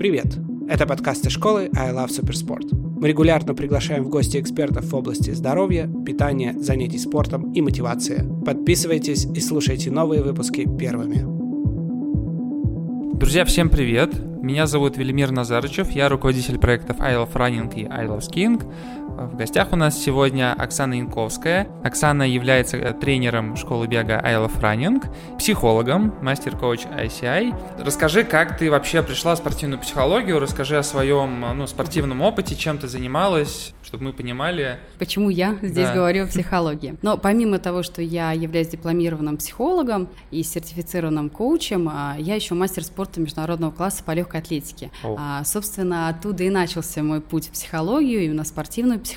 Привет! Это подкасты школы I Love Super Sport. Мы регулярно приглашаем в гости экспертов в области здоровья, питания, занятий спортом и мотивации. Подписывайтесь и слушайте новые выпуски первыми. Друзья, всем привет! Меня зовут Велимир Назарычев, я руководитель проектов I Love Running и I Love Skiing. В гостях у нас сегодня Оксана Янковская. Оксана является тренером школы бега I Love Running, психологом, мастер-коуч ICI. Расскажи, как ты вообще пришла в спортивную психологию, расскажи о своем спортивном опыте, чем ты занималась, чтобы мы понимали... Почему я здесь говорю о психологии? Но помимо того, что я являюсь дипломированным психологом и сертифицированным коучем, я еще мастер спорта международного класса по легкой атлетике. Собственно, оттуда и начался мой путь в психологию, именно спортивную психологию.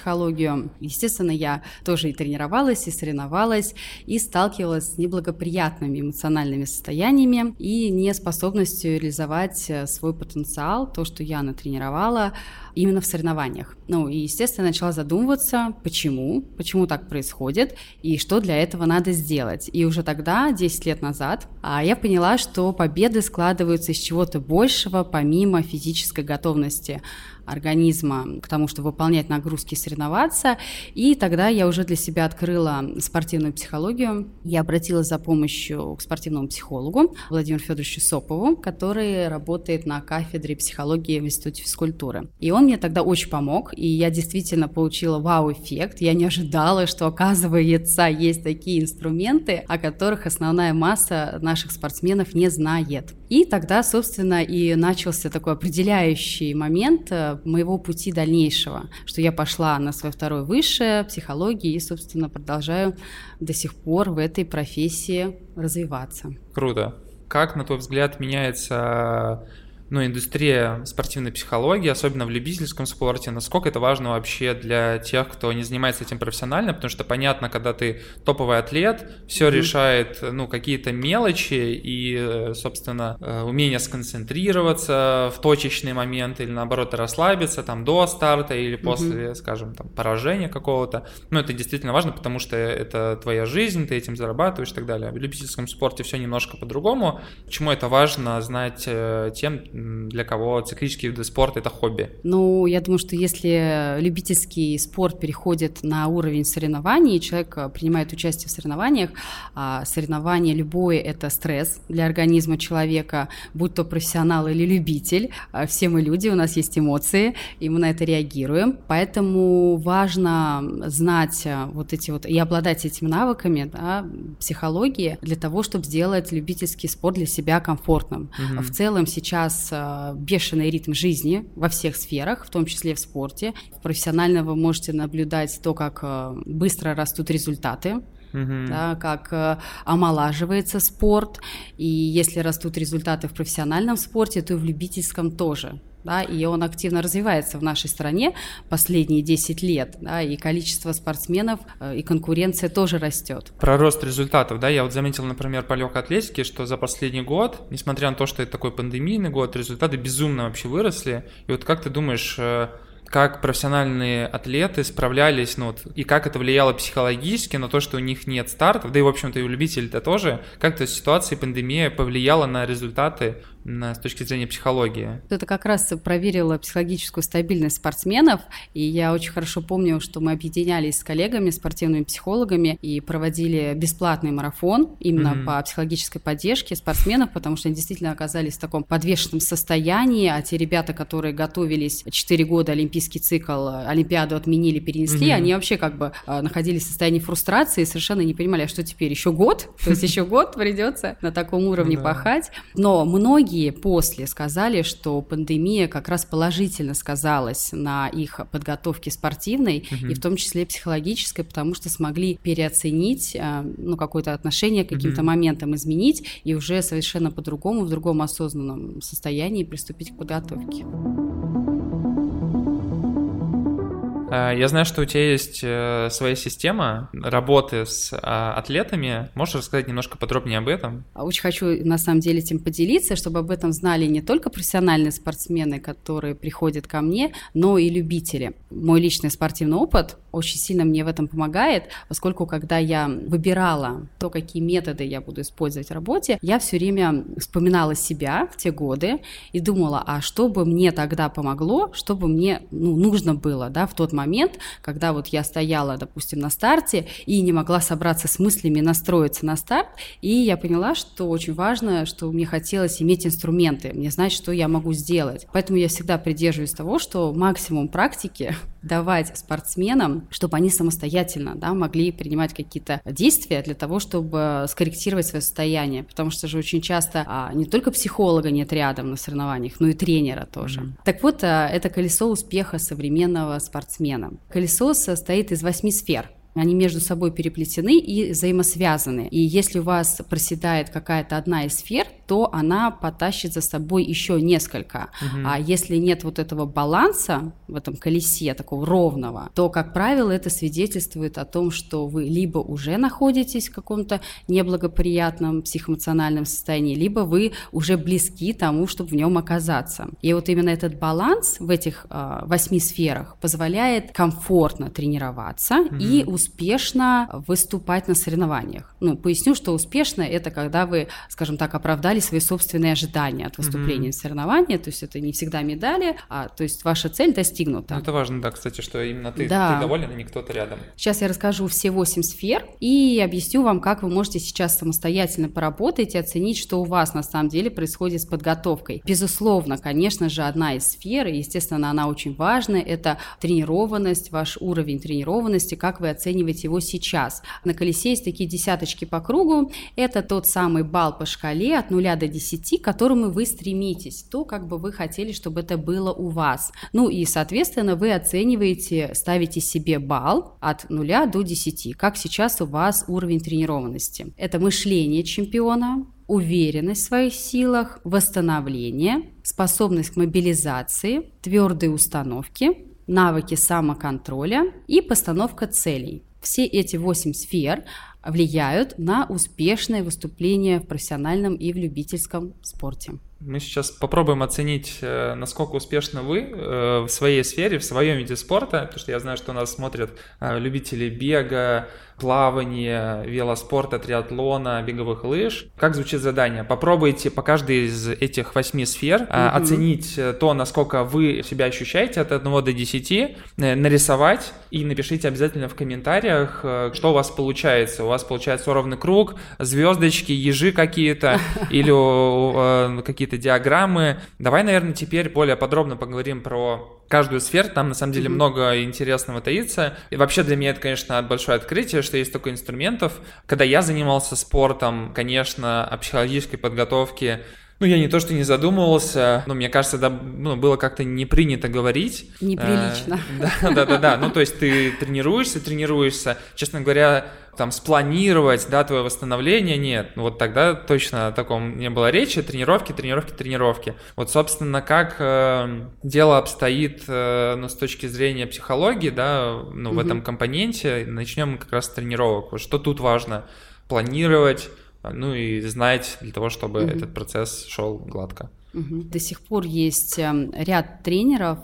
Естественно, я тоже и тренировалась, и соревновалась, и сталкивалась с неблагоприятными эмоциональными состояниями и неспособностью реализовать свой потенциал, то, что я натренировала, именно в соревнованиях. Ну и, естественно, я начала задумываться, почему так происходит и что для этого надо сделать. И уже тогда, 10 лет назад, я поняла, что победы складываются из чего-то большего, помимо физической готовности организма к тому, чтобы выполнять нагрузки и соревноваться. И тогда я уже для себя открыла спортивную психологию. Я обратилась за помощью к спортивному психологу Владимиру Федоровичу Сопову, который работает на кафедре психологии в Институте физкультуры. И он мне тогда очень помог, и я действительно получила вау-эффект. Я не ожидала, что, оказывается, есть такие инструменты, о которых основная масса наших спортсменов не знает. И тогда, собственно, и начался такой определяющий момент моего пути дальнейшего, что я пошла на свое второе высшее, психологии, и, собственно, продолжаю до сих пор в этой профессии развиваться. Круто. Как, на твой взгляд, меняется индустрия спортивной психологии, особенно в любительском спорте, насколько это важно вообще для тех, кто не занимается этим профессионально, потому что понятно, когда ты топовый атлет, все решает, какие-то мелочи и, собственно, умение сконцентрироваться в точечный момент или, наоборот, расслабиться там до старта или после, скажем, там, поражения какого-то. Это действительно важно, потому что это твоя жизнь, ты этим зарабатываешь и так далее. В любительском спорте все немножко по-другому. Почему это важно знать тем, для кого циклические виды спорта – это хобби? Я думаю, что если любительский спорт переходит на уровень соревнований, человек принимает участие в соревнованиях, соревнование любое – это стресс для организма человека, будь то профессионал или любитель. Все мы люди, у нас есть эмоции, и мы на это реагируем. Поэтому важно знать и обладать этими навыками психологии для того, чтобы сделать любительский спорт для себя комфортным. В целом сейчас бешеный ритм жизни во всех сферах, в том числе в спорте. Профессионально вы можете наблюдать то, как быстро растут результаты, как омолаживается спорт. И если растут результаты в профессиональном спорте, то и в любительском тоже. И он активно развивается в нашей стране последние 10 лет, и количество спортсменов, и конкуренция тоже растет. Про рост результатов, я заметил, например, по легкой атлетике, что за последний год, несмотря на то, что это такой пандемийный год, результаты безумно вообще выросли, и как ты думаешь, как профессиональные атлеты справлялись, и как это влияло психологически на то, что у них нет стартов, да и, в общем-то, и у любителей-то тоже, как эта ситуация, пандемия повлияла на результаты с точки зрения психологии? Это как раз проверило психологическую стабильность спортсменов, и я очень хорошо помню, что мы объединялись с коллегами, спортивными психологами, и проводили бесплатный марафон именно по психологической поддержке спортсменов, потому что они действительно оказались в таком подвешенном состоянии, а те ребята, которые готовились 4 года олимпийский цикл, Олимпиаду отменили, перенесли, они вообще находились в состоянии фрустрации и совершенно не понимали, а что теперь, еще год? То есть еще год придется на таком уровне пахать. Но многие после сказали, что пандемия как раз положительно сказалась на их подготовке спортивной и в том числе психологической, потому что смогли переоценить какое-то отношение к каким-то моментам, изменить и уже совершенно по-другому, в другом осознанном состоянии приступить к подготовке. Я знаю, что у тебя есть своя система работы с атлетами. Можешь рассказать немножко подробнее об этом? Очень хочу, на самом деле, этим поделиться, чтобы об этом знали не только профессиональные спортсмены, которые приходят ко мне, но и любители. Мой личный спортивный опыт очень сильно мне в этом помогает, поскольку когда я выбирала то, какие методы я буду использовать в работе, я все время вспоминала себя в те годы и думала, а что бы мне тогда помогло, что бы мне нужно было, да, в тот момент, когда вот я стояла, допустим, на старте и не могла собраться с мыслями, настроиться на старт, и я поняла, что очень важно, что мне хотелось иметь инструменты, мне знать, что я могу сделать. Поэтому я всегда придерживаюсь того, что максимум практики давать спортсменам, чтобы они самостоятельно, да, могли принимать какие-то действия для того, чтобы скорректировать свое состояние, потому что же очень часто не только психолога нет рядом на соревнованиях, но и тренера тоже. Так вот, это колесо успеха современного спортсмена. Колесо состоит из 8 сфер. Они между собой переплетены и взаимосвязаны. И если у вас проседает какая-то одна из сфер, то она потащит за собой еще несколько. А если нет вот этого баланса в этом колесе, такого ровного, то, как правило, это свидетельствует о том, что вы либо уже находитесь в каком-то неблагоприятном психоэмоциональном состоянии, либо вы уже близки тому, чтобы в нем оказаться. И вот именно этот баланс в этих 8 сферах позволяет комфортно тренироваться и успешно выступать на соревнованиях. Поясню, что успешно — это когда вы, скажем так, оправдали свои собственные ожидания от выступления на соревнованиях, то есть это не всегда медали, то есть ваша цель достигнута. Это важно, да, кстати, что именно ты доволен, а не кто-то рядом. Сейчас я расскажу все 8 сфер и объясню вам, как вы можете сейчас самостоятельно поработать и оценить, что у вас на самом деле происходит с подготовкой. Безусловно, конечно же, одна из сфер, и, естественно, она очень важна, это тренированность, ваш уровень тренированности, как вы оцениваете его сейчас. На колесе есть такие десяточки по кругу. Это тот самый балл по шкале от 0 до 10, к которому вы стремитесь, то, как бы вы хотели, чтобы это было у вас. И, соответственно, вы оцениваете, ставите себе балл от 0 до 10, как сейчас у вас уровень тренированности. Это мышление чемпиона, уверенность в своих силах, восстановление, способность к мобилизации, твердые установки, навыки самоконтроля и постановка целей. Все эти 8 сфер влияют на успешное выступление в профессиональном и в любительском спорте. Мы сейчас попробуем оценить, насколько успешно вы в своей сфере, в своем виде спорта, потому что я знаю, что нас смотрят любители бега, плавания, велоспорта, триатлона, беговых лыж. Как звучит задание? Попробуйте по каждой из этих 8 сфер оценить то, насколько вы себя ощущаете от 1 до 10, нарисовать и напишите обязательно в комментариях, что у вас получается. У вас получается ровный круг, звездочки, ежи какие-то или какие-то диаграммы. Давай, наверное, теперь более подробно поговорим про каждую сферу. Там, на самом деле, много интересного таится. И вообще для меня это, конечно, большое открытие, что есть столько инструментов. Когда я занимался спортом, конечно, о психологической подготовке я не то что не задумывался, но мне кажется, было как-то не принято говорить. Неприлично. Да. То есть ты тренируешься. Честно говоря, спланировать, твое восстановление, нет. Вот тогда точно о таком не было речи. Тренировки. Вот, собственно, как дело обстоит с точки зрения психологии, в этом компоненте, начнем как раз с тренировок. Что тут важно? Планировать, и знать для того, чтобы этот процесс шел гладко. До сих пор есть ряд тренеров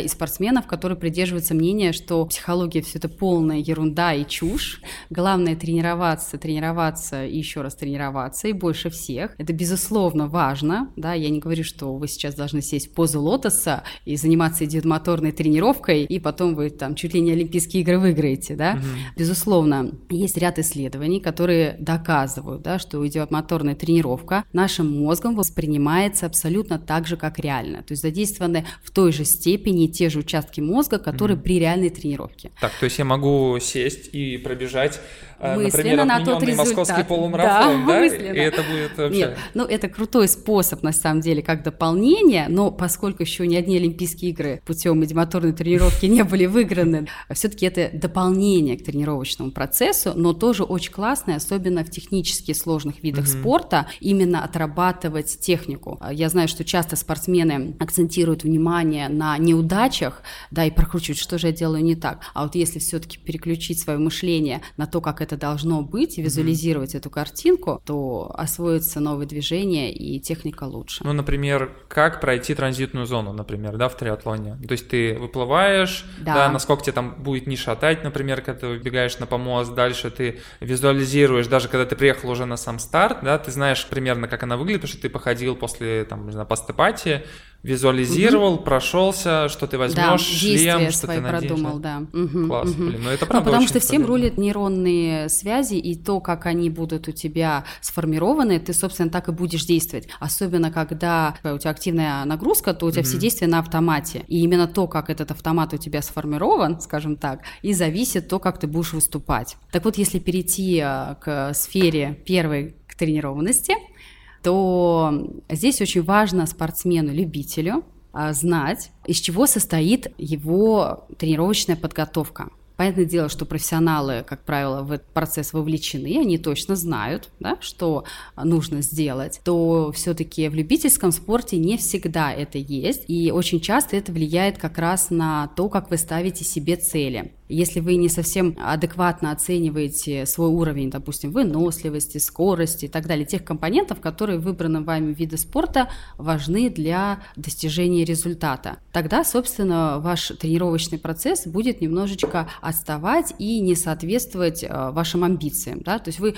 и спортсменов, которые придерживаются мнения, что психология — все это полная ерунда и чушь. Главное — тренироваться и еще раз тренироваться, и больше всех. Это, безусловно, важно. Я не говорю, что вы сейчас должны сесть в позу лотоса и заниматься идиомоторной тренировкой, и потом вы чуть ли не Олимпийские игры выиграете. Безусловно, есть ряд исследований, которые доказывают, что идиомоторная тренировка нашим мозгом воспринимает абсолютно так же, как реально. То есть задействованы в той же степени те же участки мозга, которые при реальной тренировке. Так, то есть я могу сесть и пробежать, мысленно, например, на тот результат. Московский полумарафон, и это будет вообще... Нет, это крутой способ, на самом деле, как дополнение, но поскольку еще ни одни Олимпийские игры путем идиомоторной тренировки не были выиграны, все-таки это дополнение к тренировочному процессу, но тоже очень классное, особенно в технически сложных видах спорта, именно отрабатывать технику. Я знаю, что часто спортсмены акцентируют внимание на неудачах, и прокручивают, что же я делаю не так. А вот если все-таки переключить свое мышление на то, как это это должно быть, и визуализировать эту картинку, то освоится новые движения и техника лучше. Ну, например, как пройти транзитную зону, например, да, в триатлоне. То есть ты выплываешь, да, насколько тебе там будет не шатать, например, когда ты выбегаешь на помост, дальше ты визуализируешь, даже когда ты приехал уже на сам старт, да, ты знаешь примерно, как она выглядит, потому что ты походил после, там, не знаю, постепати, визуализировал, прошелся, что ты возьмешь, да, шлем, что ты наденешь. Продумал, да. Класс, блин, ну это правда. Ну, потому что всем рулят нейронные связи, и то, как они будут у тебя сформированы, ты, собственно, так и будешь действовать. Особенно, когда у тебя активная нагрузка, то у тебя все действия на автомате. И именно то, как этот автомат у тебя сформирован, скажем так, и зависит то, как ты будешь выступать. Так вот, если перейти к сфере первой, к тренированности, то здесь очень важно спортсмену-любителю знать, из чего состоит его тренировочная подготовка. Понятное дело, что профессионалы, как правило, в этот процесс вовлечены, они точно знают, да, что нужно сделать, то все-таки в любительском спорте не всегда это есть, и очень часто это влияет как раз на то, как вы ставите себе цели. Если вы не совсем адекватно оцениваете свой уровень, допустим, выносливости, скорости и так далее, тех компонентов, которые выбраны вами виды спорта, важны для достижения результата, тогда, собственно, ваш тренировочный процесс будет немножечко отставать и не соответствовать вашим амбициям, да? То есть вы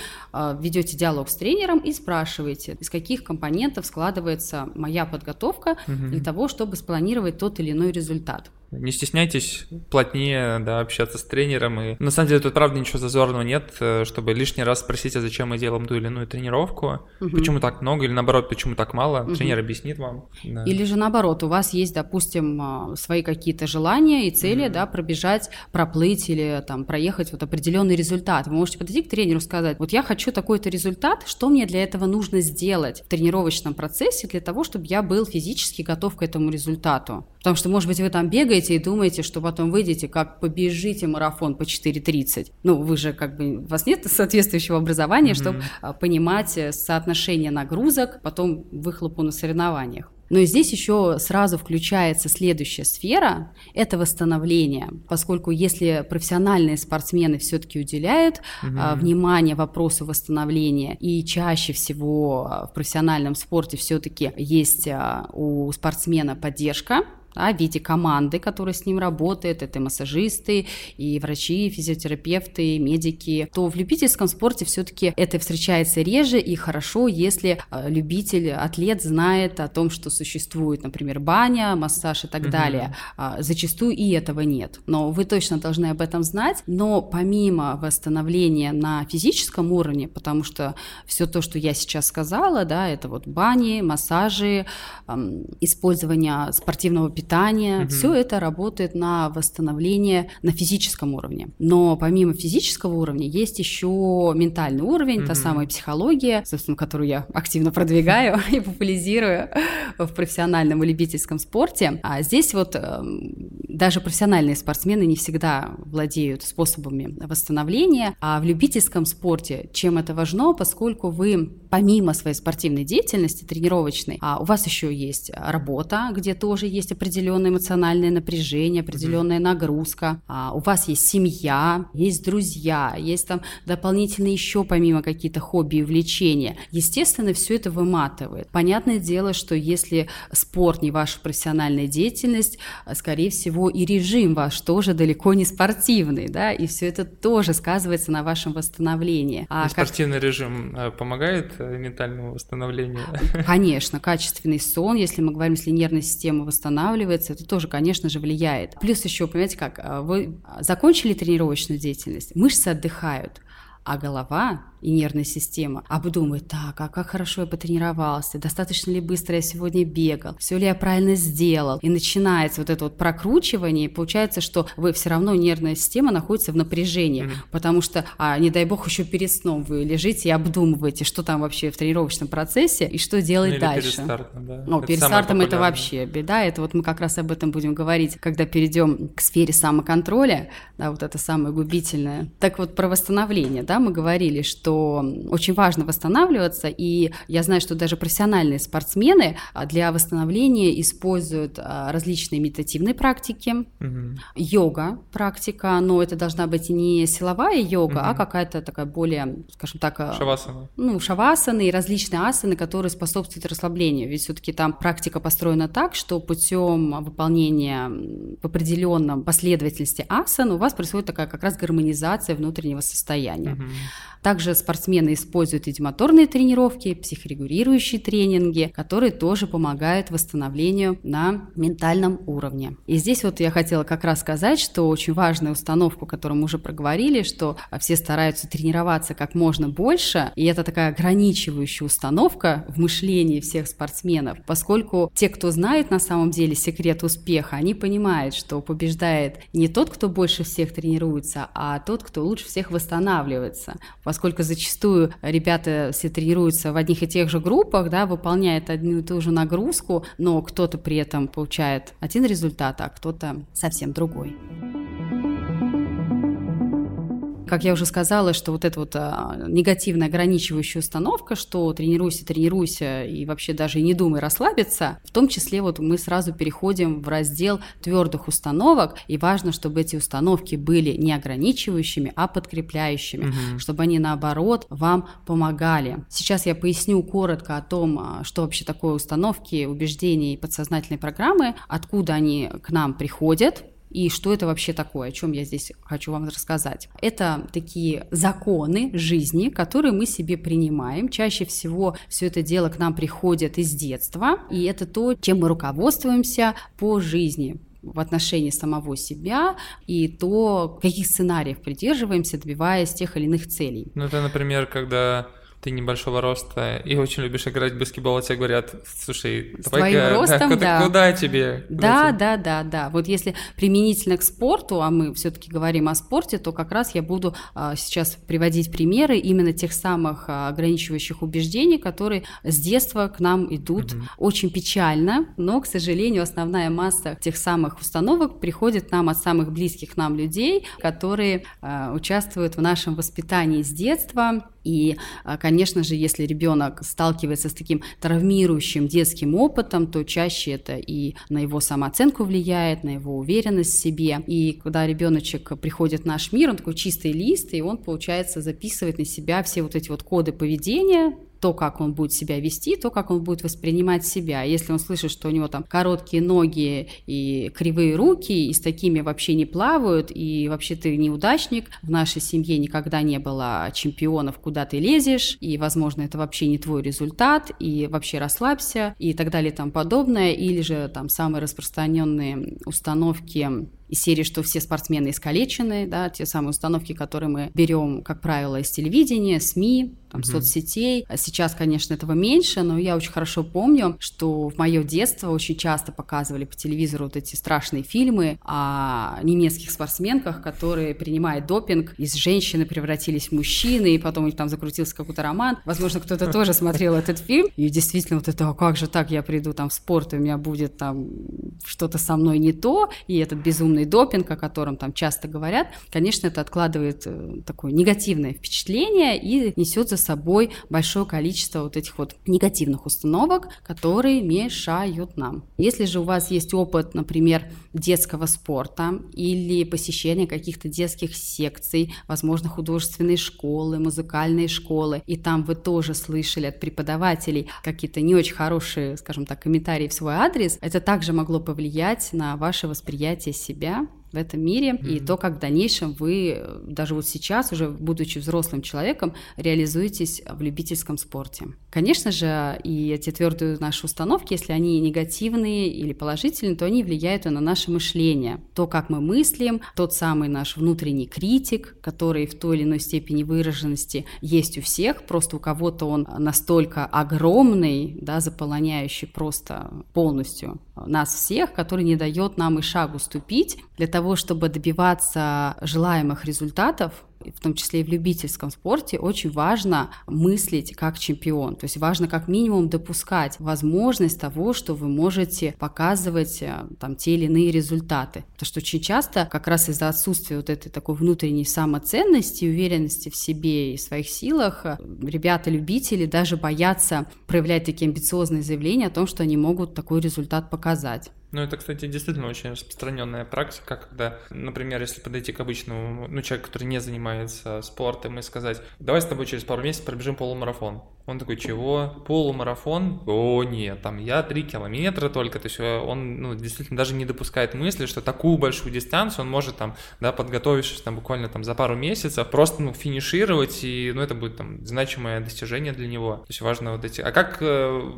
ведете диалог с тренером и спрашиваете, из каких компонентов складывается моя подготовка для того, чтобы спланировать тот или иной результат. Не стесняйтесь плотнее, да, общаться с тренером. И на самом деле тут правда ничего зазорного нет, чтобы лишний раз спросить, а зачем мы делаем ту или иную тренировку, почему так много или наоборот, почему так мало, тренер объяснит вам. Да. Или же наоборот, у вас есть, допустим, свои какие-то желания и цели, да, пробежать, проплыть или там проехать вот определенный результат. Вы можете подойти к тренеру и сказать, вот я хочу такой-то результат, что мне для этого нужно сделать в тренировочном процессе для того, чтобы я был физически готов к этому результату. Потому что, может быть, вы там бегаете и думаете, что потом выйдете, как побежите марафон по 4:30. Ну, вы же как бы, у вас нет соответствующего образования, чтобы понимать соотношение нагрузок, потом выхлопу на соревнованиях. Но и здесь еще сразу включается следующая сфера – это восстановление, поскольку если профессиональные спортсмены все-таки уделяют внимание вопросу восстановления, и чаще всего в профессиональном спорте все-таки есть у спортсмена поддержка, да, в виде команды, которая с ним работает, это и массажисты, и врачи, и физиотерапевты, и медики, то в любительском спорте все-таки это встречается реже, и хорошо, если любитель, атлет знает о том, что существует, например, баня, массаж и так далее. Зачастую и этого нет, но вы точно должны об этом знать, но помимо восстановления на физическом уровне, потому что все то, что я сейчас сказала, да, это вот бани, массажи, использование спортивного питания, все это работает на восстановление на физическом уровне. Но помимо физического уровня есть еще ментальный уровень, та самая психология, собственно, которую я активно продвигаю и популяризирую в профессиональном и любительском спорте. А здесь вот даже профессиональные спортсмены не всегда владеют способами восстановления, а в любительском спорте чем это важно, поскольку вы помимо своей спортивной деятельности, тренировочной, у вас еще есть работа, где тоже есть определенное эмоциональное напряжение, определенная нагрузка, у вас есть семья, есть друзья, есть там дополнительно еще помимо какие-то хобби и увлечения. Естественно, все это выматывает. Понятное дело, что если спорт не ваша профессиональная деятельность, скорее всего и режим ваш тоже далеко не спортивный, да, и все это тоже сказывается на вашем восстановлении. А спортивный режим помогает ментальному восстановлению? Конечно, качественный сон, если мы говорим, если нервная система восстанавливается, это тоже, конечно же, влияет. Плюс еще, понимаете, как вы закончили тренировочную деятельность, мышцы отдыхают, а голова и нервная система обдумывает, так, а как хорошо я потренировался, достаточно ли быстро я сегодня бегал, все ли я правильно сделал, и начинается вот это вот прокручивание, и получается, что вы все равно, нервная система находится в напряжении, потому что, не дай бог, еще перед сном вы лежите и обдумываете, что там вообще в тренировочном процессе и что делать дальше. Перед стартом, да. Ну, перед стартом это вообще беда, это вот мы как раз об этом будем говорить, когда перейдем к сфере самоконтроля, да, вот это самое губительное. Так вот, про восстановление, да, мы говорили, что что очень важно восстанавливаться, и я знаю, что даже профессиональные спортсмены для восстановления используют различные медитативные практики, йога практика, но это должна быть не силовая йога, а какая-то такая более, скажем так, шавасана. Ну, шавасаны и различные асаны, которые способствуют расслаблению, ведь все-таки там практика построена так, что путем выполнения в определенном последовательности асан у вас происходит такая как раз гармонизация внутреннего состояния. Также спортсмены используют и моторные тренировки, психорегулирующие тренинги, которые тоже помогают восстановлению на ментальном уровне. И здесь вот я хотела как раз сказать, что очень важная установка, которую мы уже проговорили, что все стараются тренироваться как можно больше, и это такая ограничивающая установка в мышлении всех спортсменов, поскольку те, кто знает на самом деле секрет успеха, они понимают, что побеждает не тот, кто больше всех тренируется, а тот, кто лучше всех восстанавливается, поскольку зачастую ребята все тренируются в одних и тех же группах, да, выполняют одну и ту же нагрузку, но кто-то при этом получает один результат, а кто-то совсем другой. Как я уже сказала, что вот эта вот негативная ограничивающая установка, что тренируйся, и вообще даже и не думай расслабиться, в том числе вот мы сразу переходим в раздел твердых установок, и важно, чтобы эти установки были не ограничивающими, а подкрепляющими, чтобы они, наоборот, вам помогали. Сейчас я поясню коротко о том, что вообще такое установки, убеждения и подсознательные программы, откуда они к нам приходят, и что это вообще такое, о чем я здесь хочу вам рассказать. Это такие законы жизни, которые мы себе принимаем. Чаще всего все это дело к нам приходит из детства, и это то, чем мы руководствуемся по жизни в отношении самого себя, и то, каких сценариев придерживаемся, добиваясь тех или иных целей. Ну, это, например, когда ты небольшого роста и очень любишь играть в баскетбол, а тебе говорят: слушай, куда тебе? Вот если применительно к спорту, а мы все-таки говорим о спорте, то как раз я буду сейчас приводить примеры именно тех самых ограничивающих убеждений, которые с детства к нам идут. Очень печально, но, к сожалению, основная масса тех самых установок приходит нам от самых близких нам людей, которые участвуют в нашем воспитании с детства. И, конечно же, если ребенок сталкивается с таким травмирующим детским опытом, то чаще это и на его самооценку влияет, на его уверенность в себе. И когда ребеночек приходит в наш мир, он такой чистый лист, и он, получается, записывает на себя все вот эти вот коды поведения, то, как он будет себя вести, то, как он будет воспринимать себя. Если он слышит, что у него там короткие ноги и кривые руки, и с такими вообще не плавают, и вообще ты неудачник, в нашей семье никогда не было чемпионов, куда ты лезешь, и, возможно, это вообще не твой результат, и вообще расслабься, и так далее, и тому подобное, или же там самые распространенные установки из серии, что все спортсмены искалечены, да, те самые установки, которые мы берем, как правило, из телевидения, СМИ, там, соцсетей. Сейчас, конечно, этого меньше, но я очень хорошо помню, что в мое детство очень часто показывали по телевизору вот эти страшные фильмы о немецких спортсменках, которые, принимая допинг, из женщины превратились в мужчины, и потом у них там закрутился какой-то роман. Возможно, кто-то тоже смотрел этот фильм, и действительно вот это: а как же так, я приду там в спорт, и у меня будет там что-то со мной не то, и этот безумный допинг, о котором там часто говорят, конечно, это откладывает такое негативное впечатление и несет за собой большое количество вот этих вот негативных установок, которые мешают нам. Если же у вас есть опыт, например, детского спорта или посещения каких-то детских секций, возможно, художественной школы, музыкальной школы, и там вы тоже слышали от преподавателей какие-то не очень хорошие, скажем так, комментарии в свой адрес, это также могло повлиять на ваше восприятие себя в этом мире, и то, как в дальнейшем вы, даже вот сейчас, уже будучи взрослым человеком, реализуетесь в любительском спорте. Конечно же, и эти твердые наши установки, если они негативные или положительные, то они влияют и на наше мышление, то, как мы мыслим, тот самый наш внутренний критик, который в той или иной степени выраженности есть у всех, просто у кого-то он настолько огромный, да, заполоняющий просто полностью нас всех, который не дает нам и шагу ступить для того, чтобы добиваться желаемых результатов. в том числе и в любительском спорте, очень важно мыслить как чемпион. То есть важно как минимум допускать возможность того, что вы можете показывать там те или иные результаты. Потому что очень часто как раз из-за отсутствия вот этой такой внутренней самоценности, уверенности в себе и в своих силах, ребята-любители даже боятся проявлять такие амбициозные заявления о том, что они могут такой результат показать. Ну, это, кстати, действительно очень распространенная практика, когда, например, если подойти к обычному, человеку, который не занимается спортом, и сказать: давай с тобой через пару месяцев пробежим полумарафон. Он такой: чего? Полумарафон? О, нет, там я 3 километра только. То есть он действительно даже не допускает мысли, что такую большую дистанцию он может, подготовившись буквально за пару месяцев, просто финишировать, и это будет значимое достижение для него. То есть важно эти... А как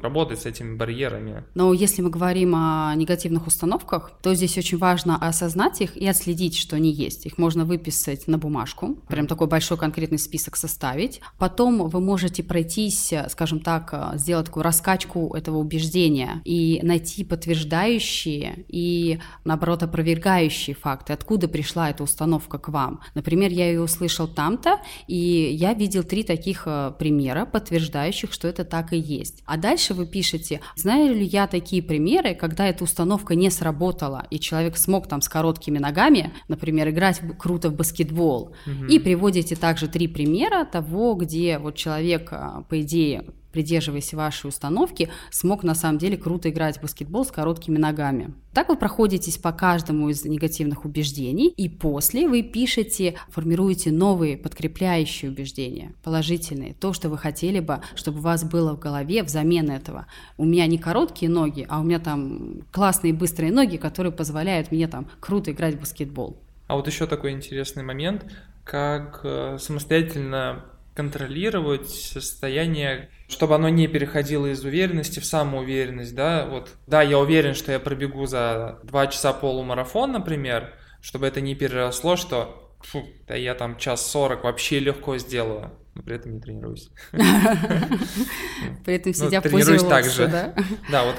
работать с этими барьерами? Ну, если мы говорим о негативных установках, то здесь очень важно осознать их и отследить, что они есть. Их можно выписать на бумажку, прям такой большой конкретный список составить. Потом вы можете пройтись, скажем так, сделать такую раскачку этого убеждения и найти подтверждающие и, наоборот, опровергающие факты, откуда пришла эта установка к вам. Например, я ее услышал там-то, и я видел 3 таких примера, подтверждающих, что это так и есть. А дальше вы пишете: знаю ли я такие примеры, когда эта установка не сработала, и человек смог с короткими ногами, например, играть круто в баскетбол. И приводите также 3 примера того, где человек, по идее, придерживаясь вашей установки, смог на самом деле круто играть в баскетбол с короткими ногами. Так вы проходитесь по каждому из негативных убеждений, и после вы пишете, формируете новые подкрепляющие убеждения, положительные, то, что вы хотели бы, чтобы у вас было в голове взамен этого. У меня не короткие ноги, а у меня классные быстрые ноги, которые позволяют мне круто играть в баскетбол. А вот еще такой интересный момент, как самостоятельно контролировать состояние, чтобы оно не переходило из уверенности в самоуверенность, да, я уверен, что я пробегу за 2 часа полумарафон, например, чтобы это не переросло, что я 1:40 вообще легко сделаю, но при этом не тренируюсь. При этом сидя в позе лотоса, да? Да,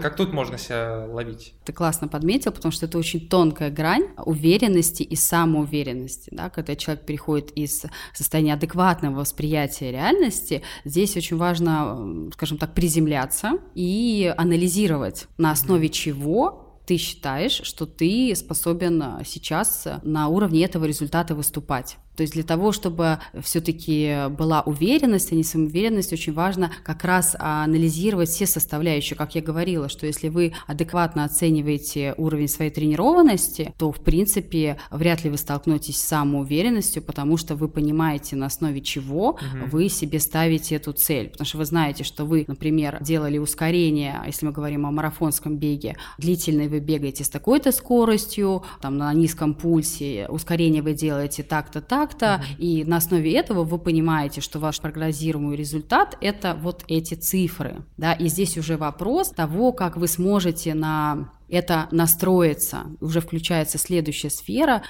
как тут можно себя ловить? Ты классно подметил, потому что это очень тонкая грань уверенности и самоуверенности, да, когда человек переходит из состояния адекватного восприятия реальности. Здесь очень важно, скажем так, приземляться и анализировать, на основе чего ты считаешь, что ты способен сейчас на уровне этого результата выступать. То есть для того, чтобы все-таки была уверенность, а не самоуверенность, очень важно как раз анализировать все составляющие. Как я говорила, что если вы адекватно оцениваете уровень своей тренированности, то, в принципе, вряд ли вы столкнетесь с самоуверенностью, потому что вы понимаете, на основе чего вы себе ставите эту цель. Потому что вы знаете, что вы, например, делали ускорение, если мы говорим о марафонском беге, длительное вы бегаете с такой-то скоростью, на низком пульсе, ускорение вы делаете так-то, и на основе этого вы понимаете, что ваш прогнозируемый результат – это эти цифры, да, и здесь уже вопрос того, как вы сможете на это настроиться. Уже включается следующая сфера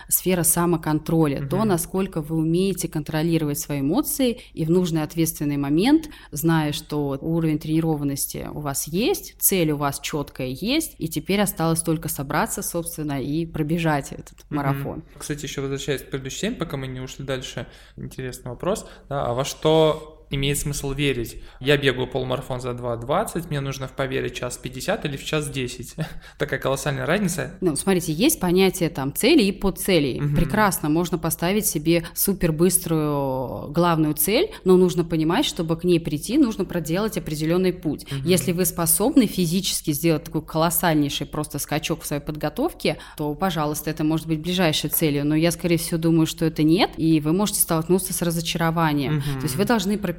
самоконтроля, то, насколько вы умеете контролировать свои эмоции и в нужный ответственный момент, зная, что уровень тренированности у вас есть, цель у вас четкая есть, и теперь осталось только собраться, собственно, и пробежать этот марафон. Кстати, еще возвращаясь к предыдущей теме, пока мы не ушли дальше, интересный вопрос, а во что имеет смысл верить? Я бегаю полумарафон за 2:20, мне нужно поверить в 1:50 или в 1:10. Такая колоссальная разница. Смотрите, есть понятие цели и подцелей. Прекрасно, можно поставить себе супербыструю главную цель, но нужно понимать, чтобы к ней прийти, нужно проделать определенный путь. Если вы способны физически сделать такой колоссальнейший просто скачок в своей подготовке, то, пожалуйста, это может быть ближайшей целью, но я, скорее всего, думаю, что это нет, и вы можете столкнуться с разочарованием. То есть вы должны прописать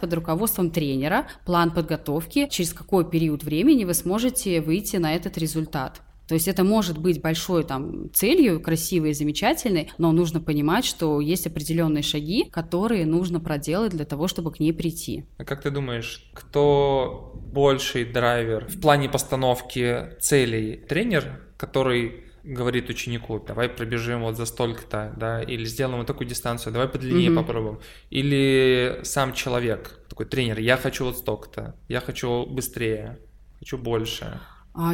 под руководством тренера план подготовки, через какой период времени вы сможете выйти на этот результат. То есть это может быть большой целью, красивой и замечательной, но нужно понимать, что есть определенные шаги, которые нужно проделать для того, чтобы к ней прийти. А как ты думаешь, кто больший драйвер в плане постановки целей? Тренер, который говорит ученику: давай пробежим за столько-то, да, или сделаем такую дистанцию, давай подлиннее попробуем, или сам человек, такой тренер: я хочу столько-то, я хочу быстрее, хочу больше.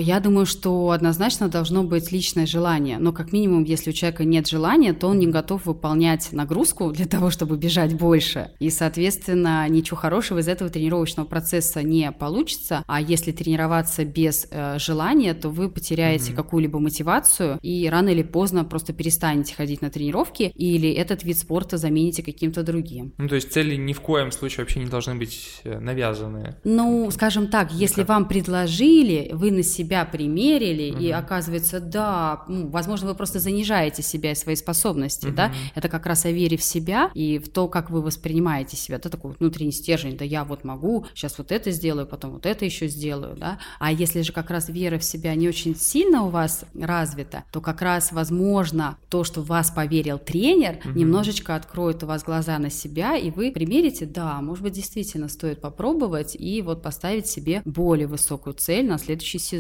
Я думаю, что однозначно должно быть личное желание, но как минимум, если у человека нет желания, то он не готов выполнять нагрузку для того, чтобы бежать больше, и, соответственно, ничего хорошего из этого тренировочного процесса не получится, а если тренироваться без желания, то вы потеряете какую-либо мотивацию и рано или поздно просто перестанете ходить на тренировки или этот вид спорта замените каким-то другим. Ну, то есть цели ни в коем случае вообще не должны быть навязаны? Ну, скажем так, если вам предложили, вы на себя примерили, и оказывается, да, возможно, вы просто занижаете себя и свои способности, да, это как раз о вере в себя и в то, как вы воспринимаете себя, да, такой внутренний стержень, да, я вот могу, сейчас вот это сделаю, потом вот это еще сделаю, да, а если же как раз вера в себя не очень сильно у вас развита, то как раз, возможно, то, что в вас поверил тренер, немножечко откроет у вас глаза на себя, и вы примерите, да, может быть, действительно стоит попробовать и вот поставить себе более высокую цель на следующий сезон.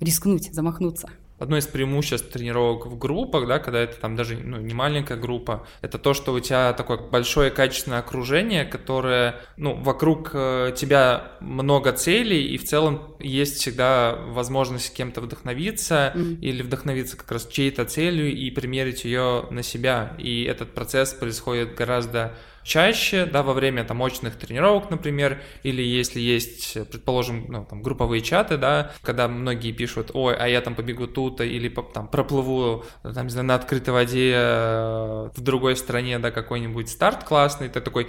Рискнуть, замахнуться. Одно из преимуществ тренировок в группах, да, когда это там даже не маленькая группа, это то, что у тебя такое большое качественное окружение, которое, вокруг тебя много целей, и в целом есть всегда возможность кем-то вдохновиться или вдохновиться как раз чьей-то целью и примерить ее на себя. И этот процесс происходит гораздо чаще, да, во время там очных тренировок, например, или если есть, предположим, там, групповые чаты, да, когда многие пишут, ой, а я там побегу тут, или там проплыву, там, не знаю, на открытой воде в другой стране, да, какой-нибудь старт классный, ты такой,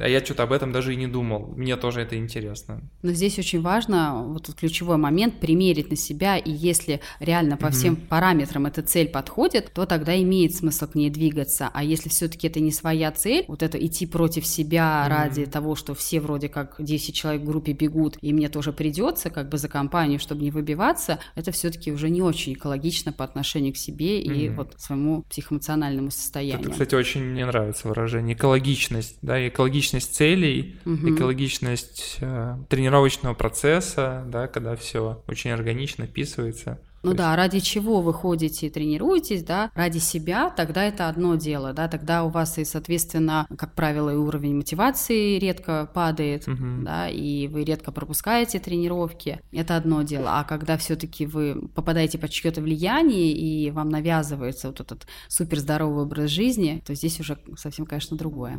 а я что-то об этом даже и не думал, мне тоже это интересно. Но здесь очень важно, вот тут ключевой момент, примерить на себя, и если реально по всем параметрам эта цель подходит, то тогда имеет смысл к ней двигаться, а если все-таки это не своя цель, вот это идти против себя ради того, что все вроде как 10 человек в группе бегут, и мне тоже придется как бы за компанию, чтобы не выбиваться, это все-таки уже не очень экологично по отношению к себе и вот своему психоэмоциональному состоянию. Это, кстати, очень мне нравится выражение экологичность, да, экологичность целей, экологичность тренировочного процесса, да, когда все очень органично вписывается. Да, ради чего вы ходите и тренируетесь, да, ради себя, тогда это одно дело, да, тогда у вас и, соответственно, как правило, и уровень мотивации редко падает, да, и вы редко пропускаете тренировки, это одно дело, а когда все-таки вы попадаете под чьё-то влияние и вам навязывается вот этот суперздоровый образ жизни, то здесь уже совсем, конечно, другое.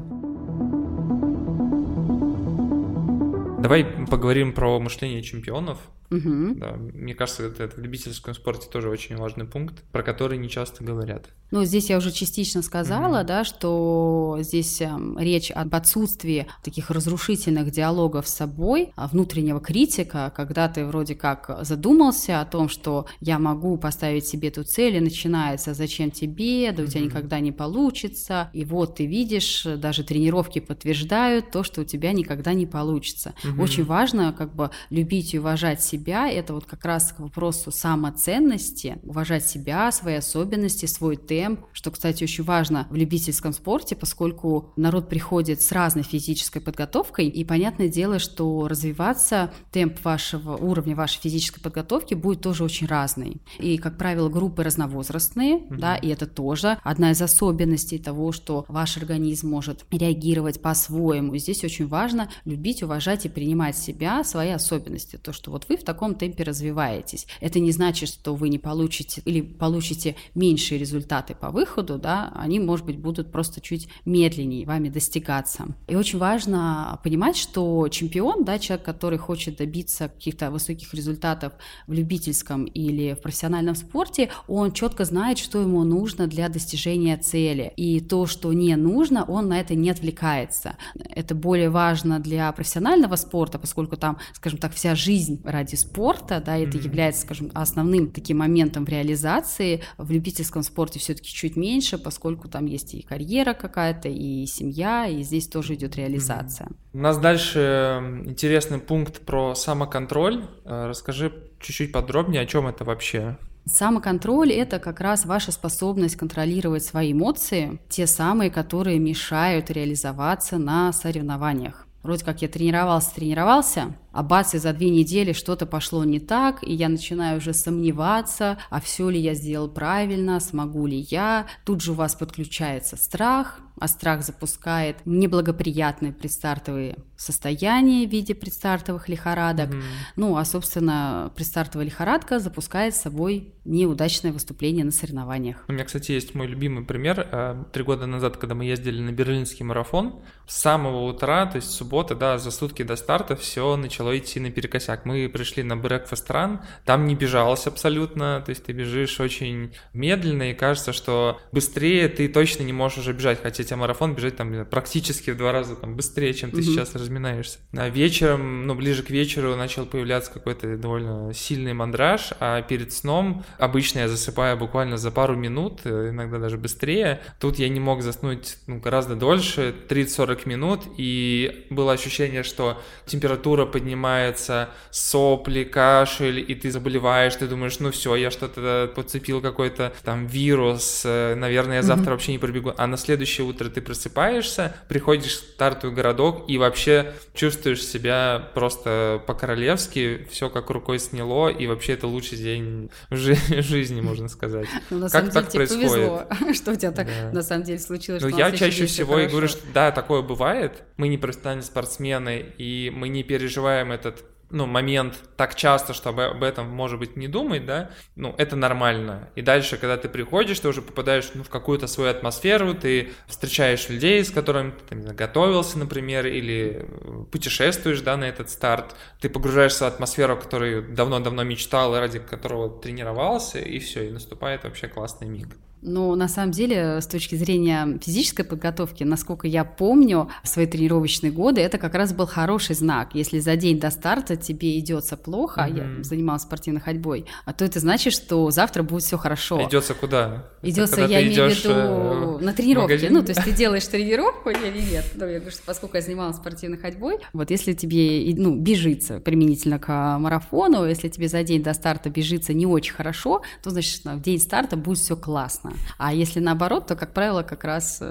Давай поговорим про мышление чемпионов. Да, мне кажется, это в любительском спорте тоже очень важный пункт, про который не часто говорят. Ну, здесь я уже частично сказала, да, что здесь речь об отсутствии таких разрушительных диалогов с собой, внутреннего критика, когда ты вроде как задумался о том, что я могу поставить себе эту цель, и начинается «зачем тебе?», «да у тебя никогда не получится», и вот ты видишь, даже тренировки подтверждают то, что у тебя никогда не получится. Очень важно как бы любить и уважать себя, это вот как раз к вопросу самоценности, уважать себя, свои особенности, свой темп, что, кстати, очень важно в любительском спорте, поскольку народ приходит с разной физической подготовкой, и понятное дело, что развиваться темп вашего уровня, вашей физической подготовки будет тоже очень разный. И, как правило, группы разновозрастные, да, и это тоже одна из особенностей того, что ваш организм может реагировать по-своему. И здесь очень важно любить, уважать и принимать себя, свои особенности, то, что вот вы в таком темпе развиваетесь. Это не значит, что вы не получите или получите меньшие результаты по выходу, да, они, может быть, будут просто чуть медленнее вами достигаться. И очень важно понимать, что чемпион, да, человек, который хочет добиться каких-то высоких результатов в любительском или в профессиональном спорте, он четко знает, что ему нужно для достижения цели. И то, что не нужно, он на это не отвлекается. Это более важно для профессионального спорта, поскольку там, скажем так, вся жизнь ради спорта, да, это является, скажем, основным таким моментом в реализации. В любительском спорте все-таки чуть меньше, поскольку там есть и карьера какая-то, и семья, и здесь тоже идет реализация. У нас дальше интересный пункт про самоконтроль. Расскажи чуть-чуть подробнее, о чем это вообще? Самоконтроль – это как раз ваша способность контролировать свои эмоции, те самые, которые мешают реализоваться на соревнованиях. Вроде как я тренировался, а бац, и за 2 недели что-то пошло не так, и я начинаю уже сомневаться, а все ли я сделал правильно, смогу ли я. Тут же у вас подключается страх, а страх запускает неблагоприятные предстартовые состояния в виде предстартовых лихорадок. Mm-hmm. Ну, а, собственно, предстартовая лихорадка запускает с собой неудачное выступление на соревнованиях. У меня, кстати, есть мой любимый пример. 3 года назад, когда мы ездили на берлинский марафон, с самого утра, то есть суббота, да, за сутки до старта все начало идти наперекосяк. Мы пришли на Breakfast Run, там не бежалось абсолютно, то есть ты бежишь очень медленно, и кажется, что быстрее ты точно не можешь уже бежать, хотя тебя марафон бежать там практически в 2 раза там, быстрее, чем ты сейчас разминаешься. А вечером, ну, ближе к вечеру начал появляться какой-то довольно сильный мандраж, а перед сном обычно я засыпаю буквально за пару минут, иногда даже быстрее. Тут я не мог заснуть гораздо дольше, 30-40 минут, и было ощущение, что температура поднимается, сопли, кашель, и ты заболеваешь, ты думаешь, ну все, я что-то подцепил, какой-то там вирус, наверное, я завтра вообще не пробегу. А на следующее утро ты просыпаешься, приходишь в стартовый городок и вообще чувствуешь себя просто по-королевски, все как рукой сняло, и вообще это лучший день в жизни, можно сказать. Как так происходит? Повезло, что у тебя так на самом деле случилось. Но я чаще всего и говорю, что да, такое бывает, мы не профессиональные спортсмены, и мы не переживаем этот момент так часто, что об этом, может быть, не думать, да, это нормально. И дальше, когда ты приходишь, ты уже попадаешь в какую-то свою атмосферу, ты встречаешь людей, с которыми ты готовился, например, или путешествуешь, да, на этот старт, ты погружаешься в атмосферу, которую давно-давно мечтал и ради которого тренировался, и все, и наступает вообще классный миг. Ну, на самом деле, с точки зрения физической подготовки, насколько я помню, в свои тренировочные годы это как раз был хороший знак. Если за день до старта тебе идется плохо, я занималась спортивной ходьбой, то это значит, что завтра будет все хорошо. Идется куда? Идется, я имею в виду, на тренировке. Ну, то есть ты делаешь тренировку или нет? Ну, я говорю, что поскольку я занималась спортивной ходьбой, вот если тебе, бежится применительно к марафону, если тебе за день до старта бежится не очень хорошо, то, значит, в день старта будет все классно. А если наоборот, то, как правило, как раз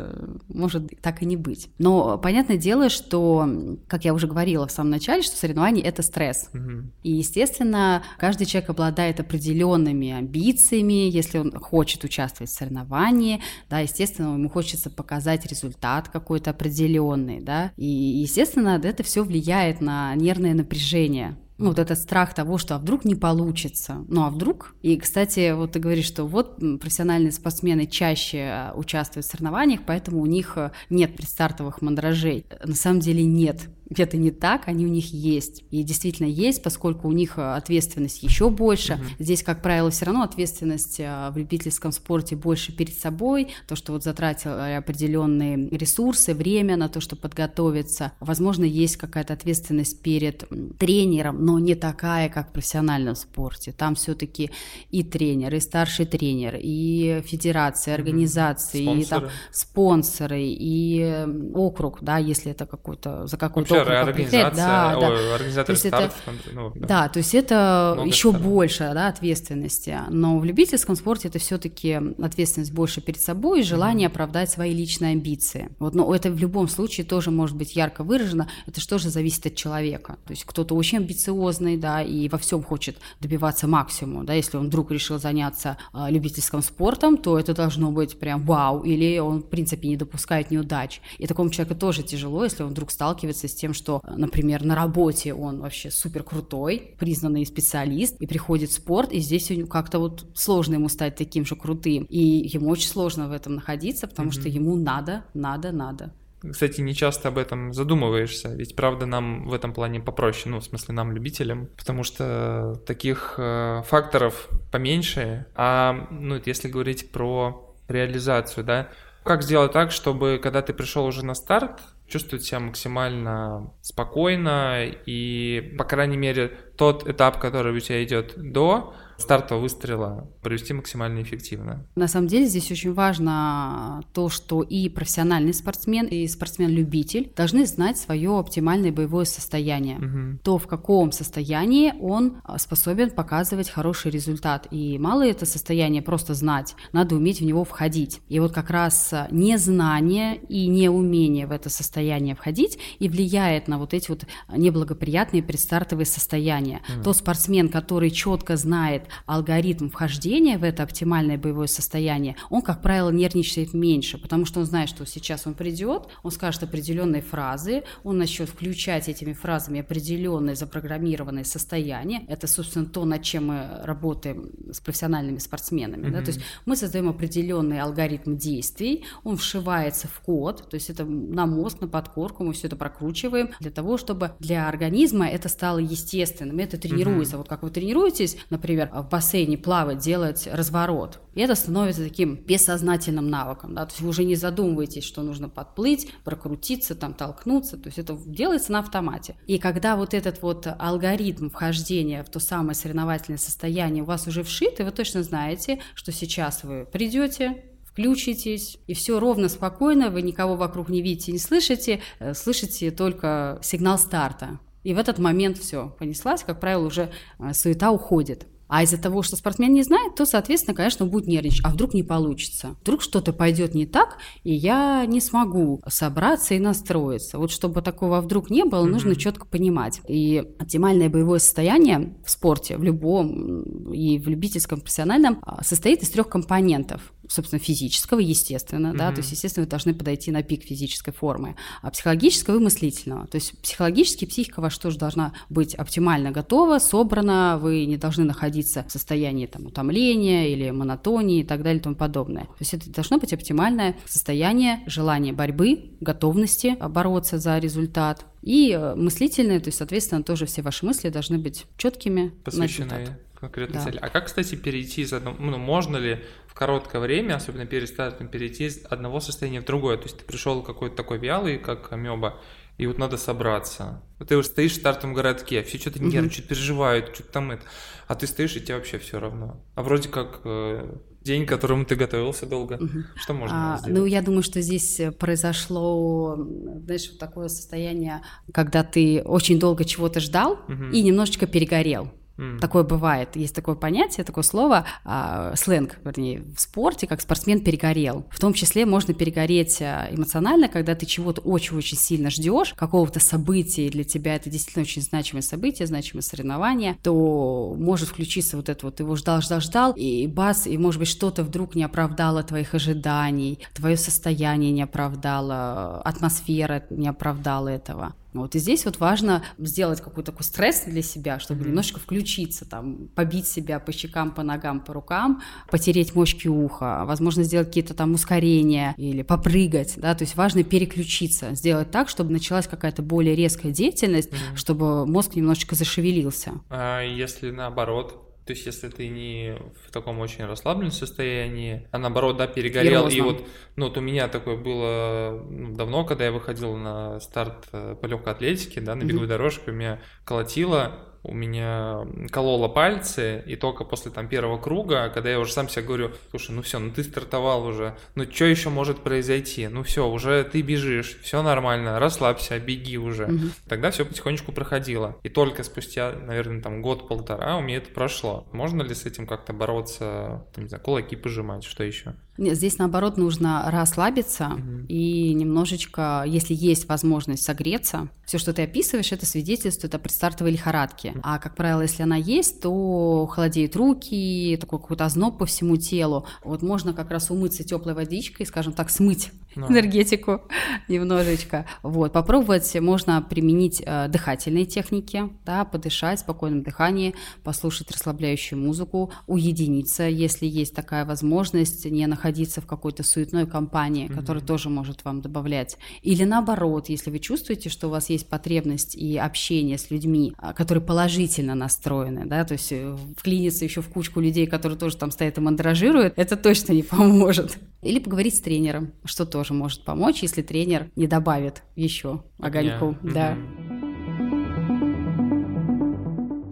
может так и не быть. Но понятное дело, что, как я уже говорила в самом начале, что соревнования – это стресс. И, естественно, каждый человек обладает определенными амбициями, если он хочет участвовать в соревновании, да, естественно, ему хочется показать результат какой-то определенный, да, и, естественно, это все влияет на нервное напряжение. Ну, вот этот страх того, что а вдруг не получится, ну а вдруг? И, кстати, вот ты говоришь, что вот профессиональные спортсмены чаще участвуют в соревнованиях, поэтому у них нет предстартовых мандражей. На самом деле нет. Это не так, они у них есть. И действительно есть, поскольку у них ответственность еще больше. Здесь, как правило, все равно ответственность в любительском спорте больше перед собой. То, что вот затратил определенные ресурсы, время на то, чтобы подготовиться. Возможно, есть какая-то ответственность перед тренером, но не такая, как в профессиональном спорте. Там все-таки и тренер, и старший тренер, и федерация, организации, и там спонсоры, и округ, да, если это какой-то за какой-то организаторы стартов. Да, то есть это еще больше, да, ответственности. Но в любительском спорте это все-таки ответственность больше перед собой и желание оправдать свои личные амбиции. Вот, но это в любом случае тоже может быть ярко выражено. Это же тоже зависит от человека. То есть кто-то очень амбициозный, да, и во всем хочет добиваться максимума. Да, если он вдруг решил заняться любительским спортом, то это должно быть прям вау, или он в принципе не допускает неудач. И такому человеку тоже тяжело, если он вдруг сталкивается с тем, что, например, на работе он вообще супер крутой, признанный специалист, и приходит в спорт, и здесь у него как-то вот сложно ему стать таким же крутым, и ему очень сложно в этом находиться, потому что ему надо. Кстати, не часто об этом задумываешься, ведь, правда, нам в этом плане попроще, ну, в смысле, нам, любителям, потому что таких факторов поменьше, а, ну, если говорить про реализацию, да, как сделать так, чтобы, когда ты пришел уже на старт, чувствовать себя максимально спокойно и, по крайней мере, тот этап, который у тебя идет до, стартового выстрела провести максимально эффективно. На самом деле здесь очень важно то, что и профессиональный спортсмен, и спортсмен-любитель должны знать свое оптимальное боевое состояние, то, в каком состоянии он способен показывать хороший результат. И мало это состояние просто знать, надо уметь в него входить. И вот как раз незнание и неумение в это состояние входить и влияет на вот эти вот неблагоприятные предстартовые состояния. То спортсмен, который четко знает алгоритм вхождения в это оптимальное боевое состояние, он, как правило, нервничает меньше, потому что он знает, что сейчас он придет, он скажет определенные фразы, он начнет включать этими фразами определенные запрограммированные состояния. Это, собственно, то, над чем мы работаем с профессиональными спортсменами. Да? То есть мы создаем определенный алгоритм действий, он вшивается в код, то есть это на мозг, на подкорку, мы все это прокручиваем для того, чтобы для организма это стало естественным, это тренируется. Вот как вы тренируетесь, например, в бассейне плавать, делать разворот, и это становится таким бессознательным навыком, да? То есть вы уже не задумываетесь, что нужно подплыть, прокрутиться, там, толкнуться, то есть это делается на автомате. И когда вот этот вот алгоритм вхождения в то самое соревновательное состояние у вас уже вшит, и вы точно знаете, что сейчас вы придете, включитесь, и все ровно, спокойно, вы никого вокруг не видите, не слышите, слышите только сигнал старта. И в этот момент все, понеслась, как правило, уже суета уходит. А из-за того, что спортсмен не знает, то, соответственно, конечно, он будет нервничать. А вдруг не получится? Вдруг что-то пойдет не так, и я не смогу собраться и настроиться. Вот чтобы такого вдруг не было, нужно четко понимать. И оптимальное боевое состояние в спорте, в любом и в любительском, профессиональном, состоит из 3 компонентов. Собственно, физического, естественно, да, то есть, естественно, вы должны подойти на пик физической формы, а психологического и мыслительного. То есть психологически психика ваша тоже должна быть оптимально готова, собрана, вы не должны находиться в состоянии там, утомления или монотонии и так далее и тому подобное. То есть это должно быть оптимальное состояние, желание борьбы, готовности бороться за результат. И мыслительное, то есть, соответственно, тоже все ваши мысли должны быть четкими, посвящены конкретной цели. А как, кстати, перейти из одного, можно ли в короткое время, особенно перед стартом, перейти из одного состояния в другое? То есть ты пришел какой-то такой вялый, как амеба, и вот надо собраться. Вот ты уже стоишь в стартовом городке, все что-то нервничают, переживают, что-то там это. А ты стоишь, и тебе вообще все равно. А вроде как день, к которому ты готовился долго. Что можно сделать? Ну, я думаю, что здесь произошло, знаешь, вот такое состояние, когда ты очень долго чего-то ждал и немножечко перегорел. Такое бывает, есть такое понятие, такое слово, сленг, вернее, в спорте, как спортсмен перегорел. В том числе можно перегореть эмоционально, когда ты чего-то очень-очень сильно ждешь, какого-то события, для тебя это действительно очень значимое событие, значимое соревнование, то может включиться вот это вот, ты его ждал, и бац, и может быть что-то вдруг не оправдало твоих ожиданий, твое состояние не оправдало, атмосфера не оправдала этого. Вот и здесь вот важно сделать какой-то такой стресс для себя, чтобы немножечко включиться, там, побить себя по щекам, по ногам, по рукам, потереть мочки уха, возможно, сделать какие-то там ускорения или попрыгать, да, то есть важно переключиться, сделать так, чтобы началась какая-то более резкая деятельность, чтобы мозг немножечко зашевелился. А если наоборот? То есть, если ты не в таком очень расслабленном состоянии, а наоборот, да, перегорел. И вот, вот у меня такое было давно, когда я выходил на старт по легкой атлетике, да, на беговой дорожке, меня колотило, у меня кололо пальцы, и только после там первого круга, когда я уже сам себе говорю, слушай, все, ты стартовал уже, что еще может произойти? Все, уже ты бежишь, все нормально, расслабься, беги уже. Тогда все потихонечку проходило. И только спустя, наверное, там год-полтора у меня это прошло. Можно ли с этим как-то бороться, там, не знаю, кулаки пожимать, что еще? Нет, здесь, наоборот, нужно расслабиться и немножечко, если есть возможность, согреться. Все, что ты описываешь, это свидетельствует о предстартовой лихорадке. А, как правило, если она есть, то холодеют руки, такой какой-то озноб по всему телу. Вот можно как раз умыться теплой водичкой, скажем так, смыть энергетику немножечко. Вот. Попробовать можно применить дыхательные техники, да, подышать в спокойном дыхании, послушать расслабляющую музыку, уединиться, если есть такая возможность, не находиться в какой-то суетной компании, которая тоже может вам добавлять. Или наоборот, если вы чувствуете, что у вас есть потребность и общение с людьми, которые положительно настроены, да, то есть вклиниться еще в кучку людей, которые тоже там стоят и мандражируют, это точно не поможет. Или поговорить с тренером, что тоже может помочь, если тренер не добавит еще огоньку.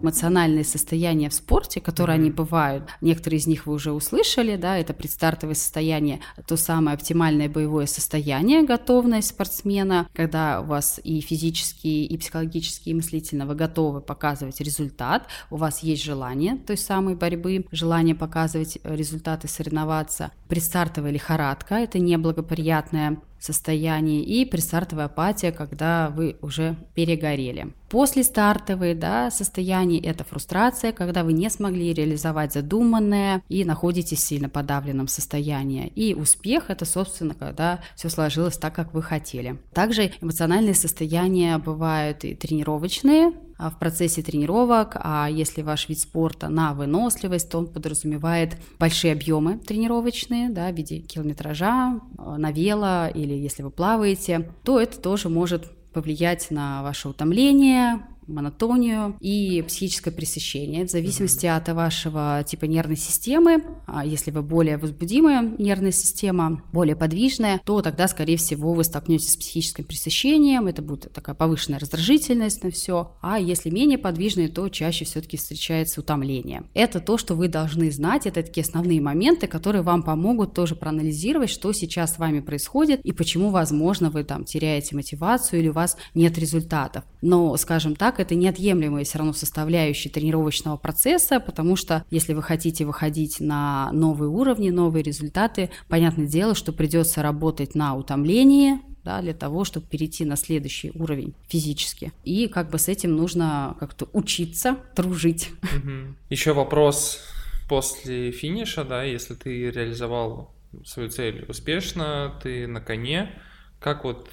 эмоциональные состояния в спорте, которые они бывают. Некоторые из них вы уже услышали, да, это предстартовое состояние, то самое оптимальное боевое состояние, готовность спортсмена, когда у вас и физически, и психологически, и мыслительно вы готовы показывать результат, у вас есть желание той самой борьбы, желание показывать результаты, соревноваться. Предстартовая лихорадка – это неблагоприятное состояние, и предстартовая апатия, когда вы уже перегорели. Послестартовые, да, состояния – это фрустрация, когда вы не смогли реализовать задуманное и находитесь в сильно подавленном состоянии. И успех – это, собственно, когда все сложилось так, как вы хотели. Также эмоциональные состояния бывают и тренировочные, в процессе тренировок, а если ваш вид спорта на выносливость, то он подразумевает большие объемы тренировочные, да, в виде километража, на вело, или если вы плаваете, то это тоже может повлиять на ваше утомление, монотонию и психическое пресыщение. В зависимости от вашего типа нервной системы, если вы более возбудимая нервная система, более подвижная, то тогда, скорее всего, вы столкнетесь с психическим пресыщением, это будет такая повышенная раздражительность на все. А если менее подвижные, то чаще все-таки встречается утомление. Это то, что вы должны знать, это такие основные моменты, которые вам помогут тоже проанализировать, что сейчас с вами происходит и почему, возможно, вы там теряете мотивацию или у вас нет результатов. Но, скажем так, это неотъемлемые все равно составляющие тренировочного процесса, потому что если вы хотите выходить на новые уровни, новые результаты, понятное дело, что придется работать на утомлении, да, для того, чтобы перейти на следующий уровень физически. И как бы с этим нужно как-то учиться, дружить. Угу. Еще вопрос после финиша, да, если ты реализовал свою цель успешно, ты на коне, как вот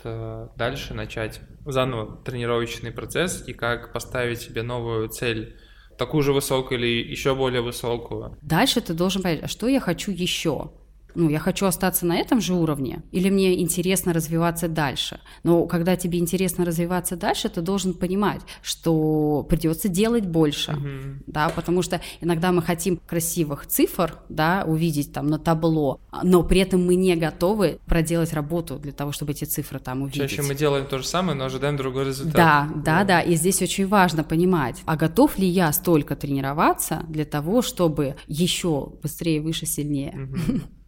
дальше начать заново тренировочный процесс и как поставить себе новую цель, такую же высокую или еще более высокую? Дальше ты должен понять, а что я хочу еще? Ну, я хочу остаться на этом же уровне, или мне интересно развиваться дальше? Но когда тебе интересно развиваться дальше, ты должен понимать, что придется делать больше, да, потому что иногда мы хотим красивых цифр, да, увидеть там на табло, но при этом мы не готовы проделать работу для того, чтобы эти цифры там увидеть. Чаще мы делаем то же самое, но ожидаем другой результат. Да, и здесь очень важно понимать, а готов ли я столько тренироваться для того, чтобы еще быстрее, выше, сильнее?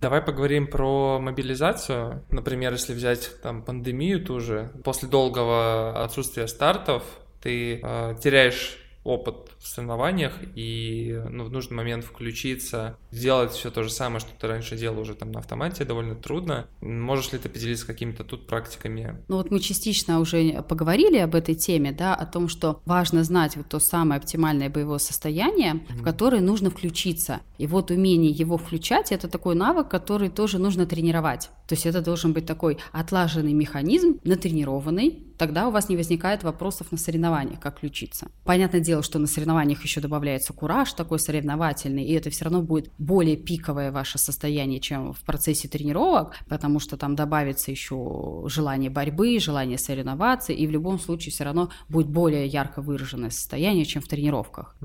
Давай поговорим про мобилизацию. Например, если взять там пандемию ту же, после долгого отсутствия стартов ты теряешь опыт в соревнованиях и в нужный момент включиться, сделать все то же самое, что ты раньше делал уже там на автомате, довольно трудно. Можешь ли ты поделиться какими-то тут практиками? Ну вот мы частично уже поговорили об этой теме, да, о том, что важно знать вот то самое оптимальное боевое состояние, в которое нужно включиться. И вот умение его включать – это такой навык, который тоже нужно тренировать. То есть это должен быть такой отлаженный механизм, натренированный, тогда у вас не возникает вопросов на соревнованиях, как включиться. Понятное дело, что на соревнованиях еще добавляется кураж такой соревновательный, и это все равно будет более пиковое ваше состояние, чем в процессе тренировок, потому что там добавится еще желание борьбы, желание соревноваться, и в любом случае все равно будет более ярко выраженное состояние, чем в тренировках.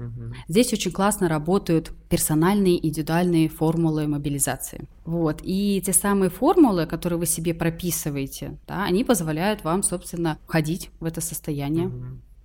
Здесь очень классно работают персональные, индивидуальные формулы мобилизации. Вот. И те самые формулы, которые вы себе прописываете, да, они позволяют вам, собственно, входить в это состояние.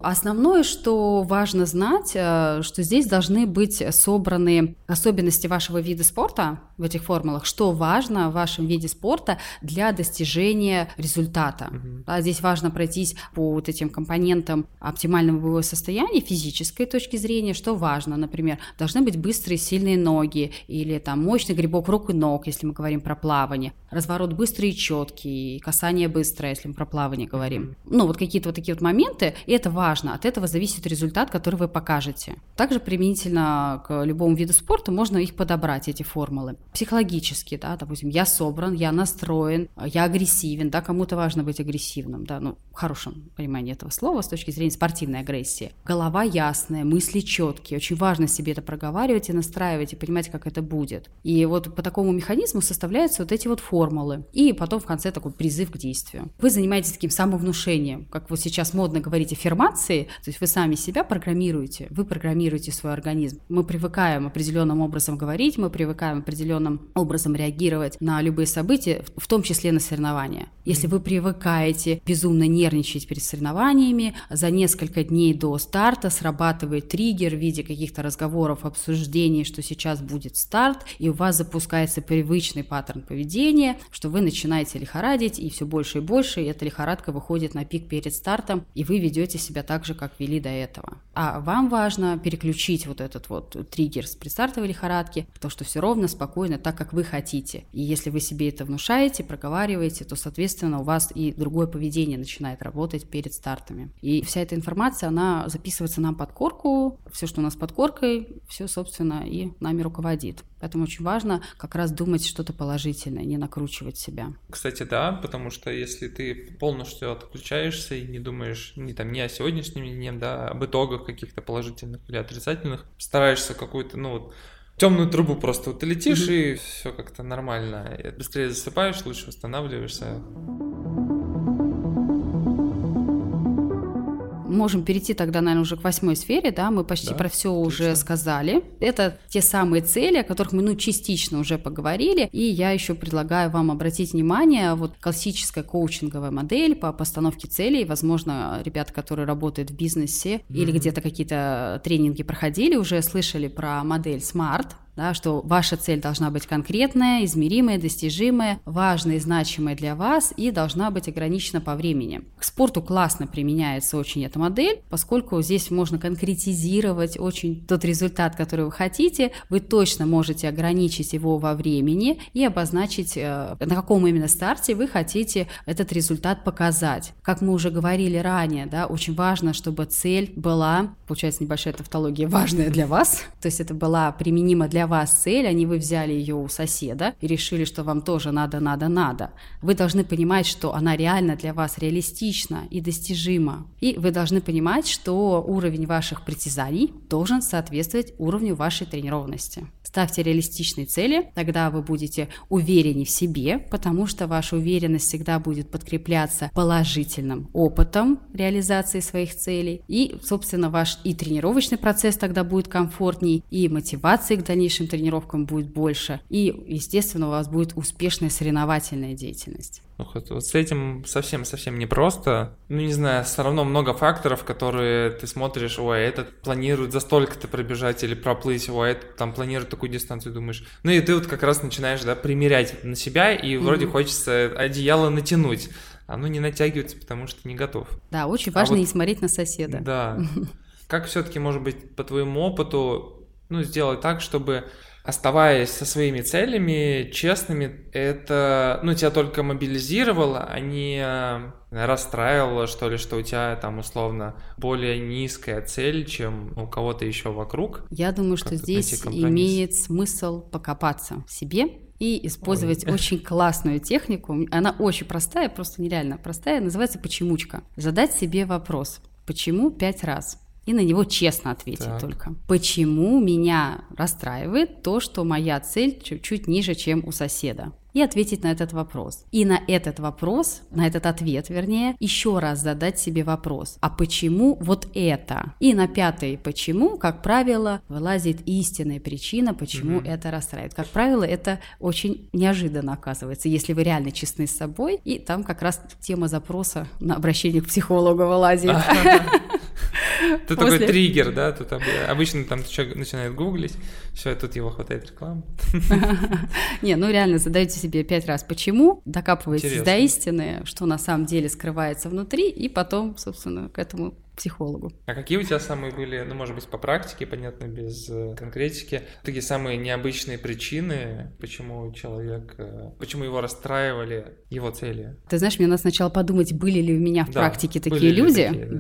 Основное, что важно знать, что здесь должны быть собраны особенности вашего вида спорта в этих формулах, что важно в вашем виде спорта для достижения результата. Да, здесь важно пройтись по вот этим компонентам оптимального боевого состояния, физической точки зрения, что важно, например, должны быть быстрые сильные ноги или там мощный гребок рук и ног, если мы говорим про плавание, разворот быстрый и четкий, касание быстрое, если мы про плавание говорим. Ну вот какие-то вот такие вот моменты, и это важно. От этого зависит результат, который вы покажете. Также применительно к любому виду спорта можно их подобрать, эти формулы. Психологически, да, допустим, я собран, я настроен, я агрессивен, да, кому-то важно быть агрессивным, да, ну, в хорошем понимании этого слова с точки зрения спортивной агрессии. Голова ясная, мысли четкие, очень важно себе это проговаривать и настраивать, и понимать, как это будет. И вот по такому механизму составляются вот эти вот формулы. И потом в конце такой призыв к действию. Вы занимаетесь таким самовнушением, как вот сейчас модно говорить, аффирмацией, информации, то есть вы сами себя программируете, вы программируете свой организм. Мы привыкаем определенным образом говорить, мы привыкаем определенным образом реагировать на любые события, в том числе на соревнования. Если вы привыкаете безумно нервничать перед соревнованиями, за несколько дней до старта срабатывает триггер в виде каких-то разговоров, обсуждений, что сейчас будет старт, и у вас запускается привычный паттерн поведения, что вы начинаете лихорадить, и все больше и больше, и эта лихорадка выходит на пик перед стартом, и вы ведете себя так же, как вели до этого. А вам важно переключить вот этот вот триггер с предстартовой лихорадки, потому что все ровно, спокойно, так, как вы хотите. И если вы себе это внушаете, проговариваете, то, соответственно, у вас и другое поведение начинает работать перед стартами. И вся эта информация, она записывается нам под корку, все, что у нас под коркой, все, собственно, и нами руководит. Поэтому очень важно как раз думать что-то положительное, не накручивать себя. Кстати, да, потому что если ты полностью отключаешься и не думаешь не о сегодняшнем дне, да, об итогах каких-то положительных или отрицательных, стараешься какую-то, темную трубу просто вот ты летишь, и все как-то нормально. Быстрее засыпаешь, лучше восстанавливаешься. Можем перейти тогда, наверное, уже к 8 сфере, да, мы почти про все точно уже сказали. Это те самые цели, о которых мы, частично уже поговорили, и я еще предлагаю вам обратить внимание, вот классическая коучинговая модель по постановке целей, возможно, ребята, которые работают в бизнесе или где-то какие-то тренинги проходили, уже слышали про модель SMART, да, что ваша цель должна быть конкретная, измеримая, достижимая, важная и значимая для вас и должна быть ограничена по времени. К спорту классно применяется очень эта модель, поскольку здесь можно конкретизировать очень тот результат, который вы хотите, вы точно можете ограничить его во времени и обозначить, на каком именно старте вы хотите этот результат показать. Как мы уже говорили ранее, да, очень важно, чтобы цель была, получается небольшая тавтология, важная для вас, то есть это была применима для вас цель, а не вы взяли ее у соседа и решили, что вам тоже надо. Вы должны понимать, что она реально для вас реалистична и достижима. И вы должны понимать, что уровень ваших притязаний должен соответствовать уровню вашей тренированности. Ставьте реалистичные цели, тогда вы будете увереннее в себе, потому что ваша уверенность всегда будет подкрепляться положительным опытом реализации своих целей. И, собственно, ваш и тренировочный процесс тогда будет комфортней, и мотивации к дальнейшим тренировкам будет больше, и, естественно, у вас будет успешная соревновательная деятельность. Вот с этим совсем-совсем непросто. Не знаю, все равно много факторов, которые ты смотришь, ой, этот планирует за столько-то пробежать или проплыть, ой, этот там планирует такую дистанцию, думаешь. И ты вот как раз начинаешь, примерять на себя, и вроде хочется одеяло натянуть. Оно не натягивается, потому что не готов. Да, очень важно не смотреть на соседа. Да. Как все-таки, может быть, по твоему опыту, сделать так, чтобы... Оставаясь со своими целями, честными, это, тебя только мобилизировало, а не расстраивало, что ли, что у тебя там условно более низкая цель, чем у кого-то еще вокруг. Я думаю, что здесь имеет смысл покопаться в себе и использовать очень классную технику. Она очень простая, просто нереально простая, называется «почемучка». Задать себе вопрос «почему 5 раз?» и на него честно ответить только. Почему меня расстраивает то, что моя цель чуть-чуть ниже, чем у соседа? И ответить на этот вопрос. И на этот ответ, еще раз задать себе вопрос. А почему вот это? И на 5-й «почему», как правило, вылазит истинная причина, почему это расстраивает. Как правило, это очень неожиданно оказывается, если вы реально честны с собой, и там как раз тема запроса на обращение к психологу вылазит. Это такой триггер, да? Тут обычно там человек начинает гуглить, все, тут его хватает рекламы. Не, реально задаете себе 5 раз «почему», докапываетесь до истины, что на самом деле скрывается внутри, и потом, собственно, к этому психологу. А какие у тебя самые были, может быть, по практике, понятно, без конкретики, такие самые необычные причины, почему его расстраивали, его цели? Ты знаешь, мне надо сначала подумать, были ли у меня в практике такие люди.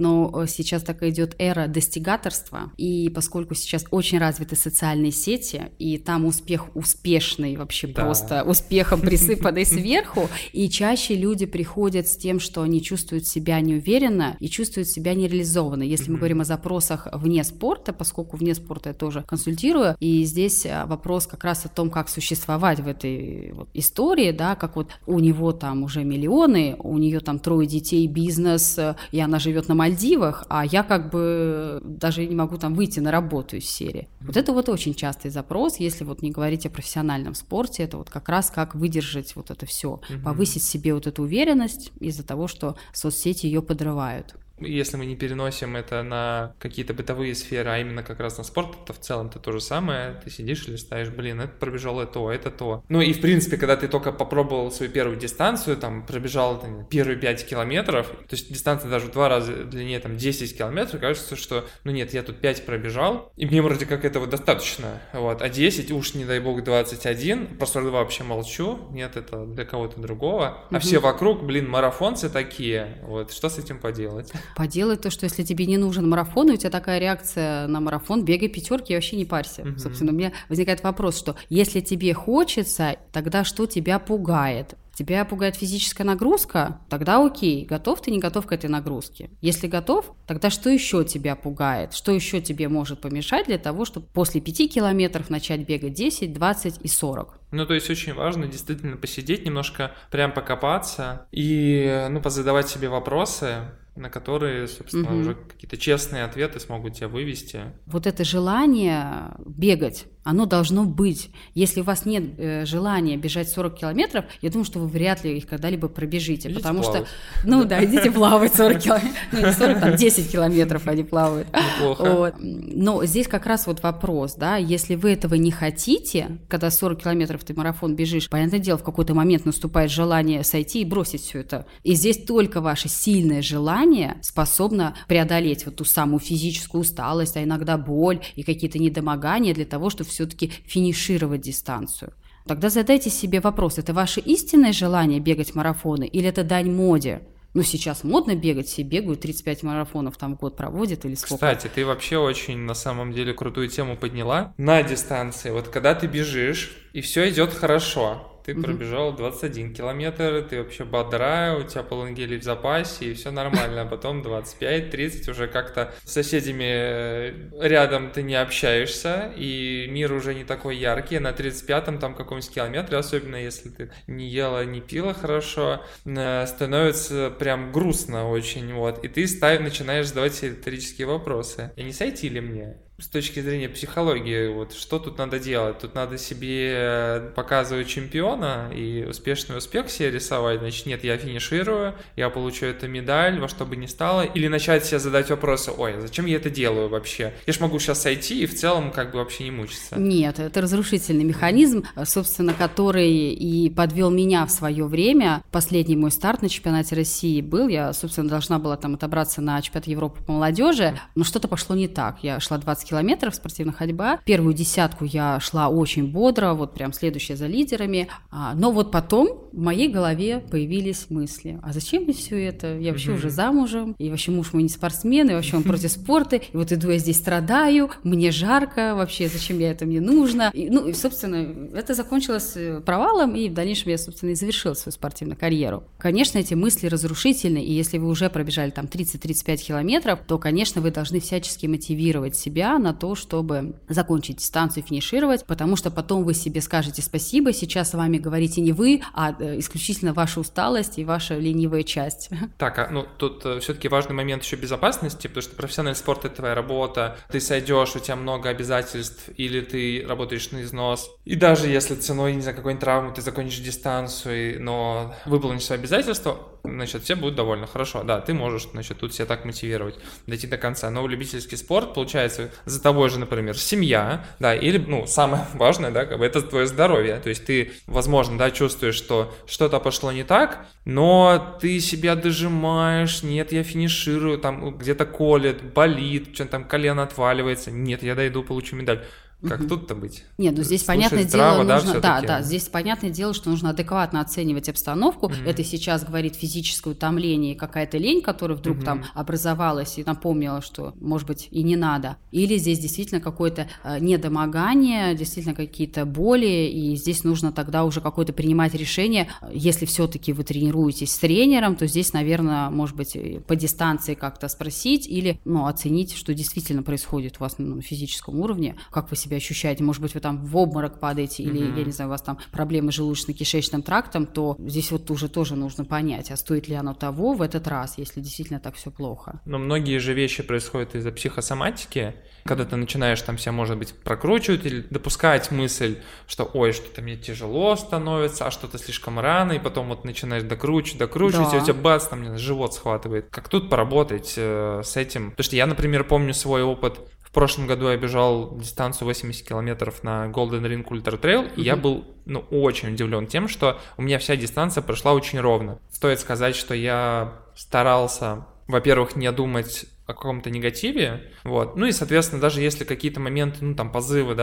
Но сейчас так идет эра достигаторства, и поскольку сейчас очень развиты социальные сети, и там успех успешный, вообще просто успехом присыпанный сверху, и чаще люди приходят с тем, что они чувствуют себя неуверенно и чувствуют чувствует себя нереализованной. Если мы говорим о запросах вне спорта, поскольку вне спорта я тоже консультирую, и здесь вопрос как раз о том, как существовать в этой вот истории, да, как вот у него там уже миллионы, у нее там 3 детей, бизнес, и она живет на Мальдивах, а я как бы даже не могу там выйти на работу из серии. Вот это вот очень частый запрос, если вот не говорить о профессиональном спорте, это вот как раз как выдержать вот это все, повысить себе вот эту уверенность из-за того, что соцсети ее подрывают. Если мы не переносим это на какие-то бытовые сферы, а именно как раз на спорт, то в целом-то то же самое. Ты сидишь и листаешь, блин, это пробежал, это то. Ну и в принципе, когда ты только попробовал свою первую дистанцию, там, пробежал первые 5 километров, то есть дистанция даже в 2 раза длиннее, там, 10 километров, кажется, что, ну нет, я тут 5 пробежал, и мне вроде как этого достаточно, вот, а 10, уж не дай бог 21, про 42 вообще молчу, нет, это для кого-то другого, а все вокруг, блин, марафонцы такие, вот, что с этим поделать? Поделать то, что если тебе не нужен марафон, и у тебя такая реакция на марафон, бегай пятерки и вообще не парься. Собственно, у меня возникает вопрос, что если тебе хочется, тогда что тебя пугает? Тебя пугает физическая нагрузка? Тогда окей, готов ты, не готов к этой нагрузке. Если готов, тогда что еще тебя пугает? Что еще тебе может помешать для того, чтобы после 5 километров начать бегать 10, 20 и 40? Ну, то есть очень важно действительно посидеть немножко, прям покопаться и, ну, позадавать себе вопросы, на которые, собственно, уже какие-то честные ответы смогут тебя вывести. Вот это желание бегать, оно должно быть. Если у вас нет желания бежать 40 километров, я думаю, что вы вряд ли их когда-либо пробежите. Идите потому плавать. Что, ну да, идите плавать 40 километров. Ну, не 40, там 10 километров они плавают. Неплохо. Вот. Но здесь как раз вот вопрос, да, если вы этого не хотите, когда 40 километров ты марафон бежишь, понятное дело, в какой-то момент наступает желание сойти и бросить все это. И здесь только ваше сильное желание способно преодолеть вот ту самую физическую усталость, а иногда боль и какие-то недомогания для того, чтобы все-таки финишировать дистанцию. Тогда задайте себе вопрос, это ваше истинное желание бегать марафоны или это дань моде? Ну, сейчас модно бегать, все бегают, 35 марафонов там в год проводят или сколько. Кстати, ты вообще очень, на самом деле, крутую тему подняла на дистанции. Вот когда ты бежишь, и все идет хорошо. Ты пробежал 21 километр, ты вообще бодра, у тебя полонгели в запасе, и все нормально. А потом 25-30, уже как-то с соседями рядом ты не общаешься, и мир уже не такой яркий. На 35-м там каком-нибудь километре, особенно если ты не ела, не пила хорошо, становится прям грустно очень, вот. И ты начинаешь задавать себе риторические вопросы. И не сойти ли мне? С точки зрения психологии, вот что тут надо делать? Тут надо себе показывать чемпиона и успешный успех себе рисовать. Значит, нет, я финиширую, я получу эту медаль во что бы ни стало. Или начать себе задать вопросы, ой, зачем я это делаю вообще? Я ж могу сейчас сойти и в целом как бы вообще не мучиться. Нет, это разрушительный механизм, собственно, который и подвел меня в свое время. Последний мой старт на чемпионате России был. Я, собственно, должна была там отобраться на чемпионат Европы по молодежи, но что-то пошло не так. Я шла 20 километров, спортивная ходьба. Первую десятку я шла очень бодро, вот прям следующая за лидерами. Но вот потом в моей голове появились мысли. А зачем мне все это? Я вообще уже замужем, и вообще муж мой не спортсмен, и вообще он против спорта, и вот иду я здесь страдаю, мне жарко, вообще зачем я это, мне нужно? И, ну, и, собственно, это закончилось провалом, и в дальнейшем я, собственно, и завершила свою спортивную карьеру. Конечно, эти мысли разрушительны, и если вы уже пробежали там 30-35 километров, то, конечно, вы должны всячески мотивировать себя на то, чтобы закончить дистанцию и финишировать, потому что потом вы себе скажете спасибо, сейчас с вами говорите не вы, а исключительно ваша усталость и ваша ленивая часть. Так, ну тут все-таки важный момент еще безопасности, потому что профессиональный спорт – это твоя работа, ты сойдешь, у тебя много обязательств, или ты работаешь на износ, и даже если ценой, не знаю, какой-нибудь травмы ты закончишь дистанцию, но выполнишь свои обязательства, значит, все будут довольны, хорошо, да, ты можешь, значит, тут себя так мотивировать, дойти до конца, но в любительский спорт, получается, за тобой же, например, семья, да, или, ну, самое важное, да, как бы это твое здоровье, то есть ты, возможно, да, чувствуешь, что что-то пошло не так, но ты себя дожимаешь, нет, я финиширую, там, где-то колет, болит, что-то там колено отваливается, нет, я дойду, получу медаль. Как тут-то быть? Нет, ну здесь, понятное дело, нужно, здесь понятное дело, что нужно адекватно оценивать обстановку. Это сейчас говорит физическое утомление и какая-то лень, которая вдруг там образовалась и напомнила, что, может быть, и не надо. Или здесь действительно какое-то недомогание, действительно какие-то боли, и здесь нужно тогда уже какое-то принимать решение. Если все-таки вы тренируетесь с тренером, то здесь, наверное, может быть, по дистанции как-то спросить или оценить, что действительно происходит у вас на физическом уровне, как вы себя ощущаете, может быть, вы там в обморок падаете, или, я не знаю, у вас там проблемы с желудочно-кишечным трактом, то здесь вот уже тоже нужно понять, а стоит ли оно того в этот раз, если действительно так все плохо. Но многие же вещи происходят из-за психосоматики, когда ты начинаешь там себя, может быть, прокручивать или допускать мысль, что ой, что-то мне тяжело становится, а что-то слишком рано, и потом вот начинаешь докручивать, и у тебя бац, там, мне живот схватывает. Как тут поработать с этим? Потому что я, например, помню свой опыт. В прошлом году я бежал дистанцию 80 километров на Golden Ring Ultra Trail, и я был очень удивлен тем, что у меня вся дистанция прошла очень ровно. Стоит сказать, что я старался, во-первых, не думать о каком-то негативе, и, соответственно, даже если какие-то моменты, позывы,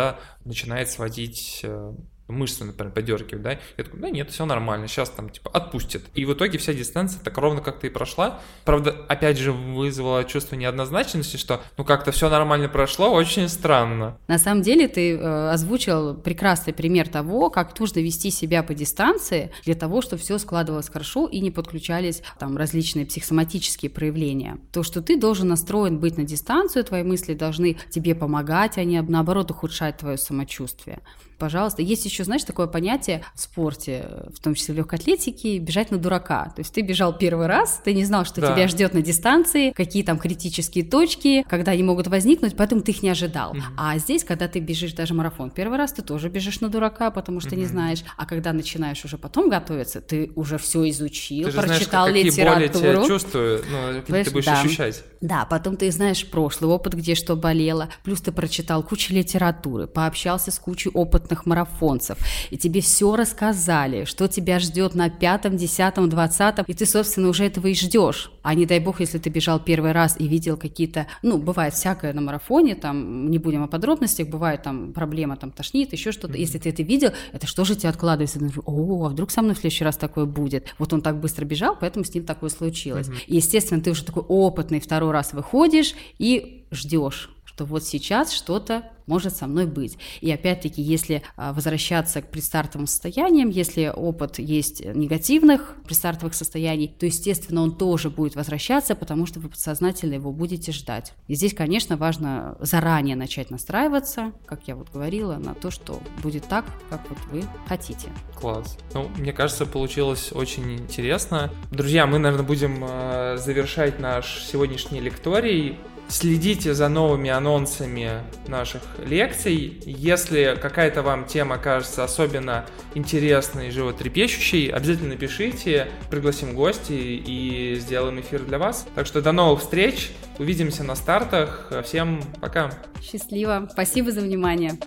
начинает сводить... мышцы, например, подергивают, я такой, нет, все нормально, сейчас там, отпустит. И в итоге вся дистанция так ровно как-то и прошла. Правда, опять же, вызвало чувство неоднозначности, что, как-то все нормально прошло, очень странно. На самом деле, ты озвучил прекрасный пример того, как нужно вести себя по дистанции для того, чтобы все складывалось хорошо и не подключались там различные психосоматические проявления. То, что ты должен настроен быть на дистанцию, твои мысли должны тебе помогать, а не, наоборот, ухудшать твое самочувствие. Пожалуйста. Есть еще, такое понятие в спорте, в том числе в легкоатлетике, бежать на дурака. То есть ты бежал первый раз, ты не знал, что тебя ждет на дистанции, какие там критические точки, когда они могут возникнуть, поэтому ты их не ожидал. А здесь, когда ты бежишь даже марафон первый раз, ты тоже бежишь на дурака, потому что не знаешь. А когда начинаешь уже потом готовиться, ты уже все изучил, прочитал литературу. Ты же знаешь, какие боли тебя чувствую, ты будешь ощущать. Да, потом ты знаешь прошлый опыт, где что болело, плюс ты прочитал кучу литературы, пообщался с кучей опытных марафонцев, и тебе все рассказали, что тебя ждет на 5-м, 10-м, 20-м, и ты, собственно, уже этого и ждешь. А не дай бог, если ты бежал первый раз и видел какие-то, бывает всякое на марафоне, там, не будем о подробностях, бывает там проблема, там, тошнит, еще что-то. Если ты это видел, это что же тебя откладывается? А вдруг со мной в следующий раз такое будет? Вот он так быстро бежал, поэтому с ним такое случилось. И, естественно, ты уже такой опытный, второй раз выходишь и ждешь, что вот сейчас что-то может со мной быть. И опять-таки, если возвращаться к предстартовым состояниям, если опыт есть негативных предстартовых состояний, то, естественно, он тоже будет возвращаться, потому что вы подсознательно его будете ждать. И здесь, конечно, важно заранее начать настраиваться, как я вот говорила, на то, что будет так, как вот вы хотите. Класс. Мне кажется, получилось очень интересно. Друзья, мы, наверное, будем завершать наш сегодняшний лекторий. Следите за новыми анонсами наших лекций. Если какая-то вам тема кажется особенно интересной и животрепещущей, обязательно пишите, пригласим гостей и сделаем эфир для вас. Так что до новых встреч, увидимся на стартах. Всем пока. Счастливо, спасибо за внимание.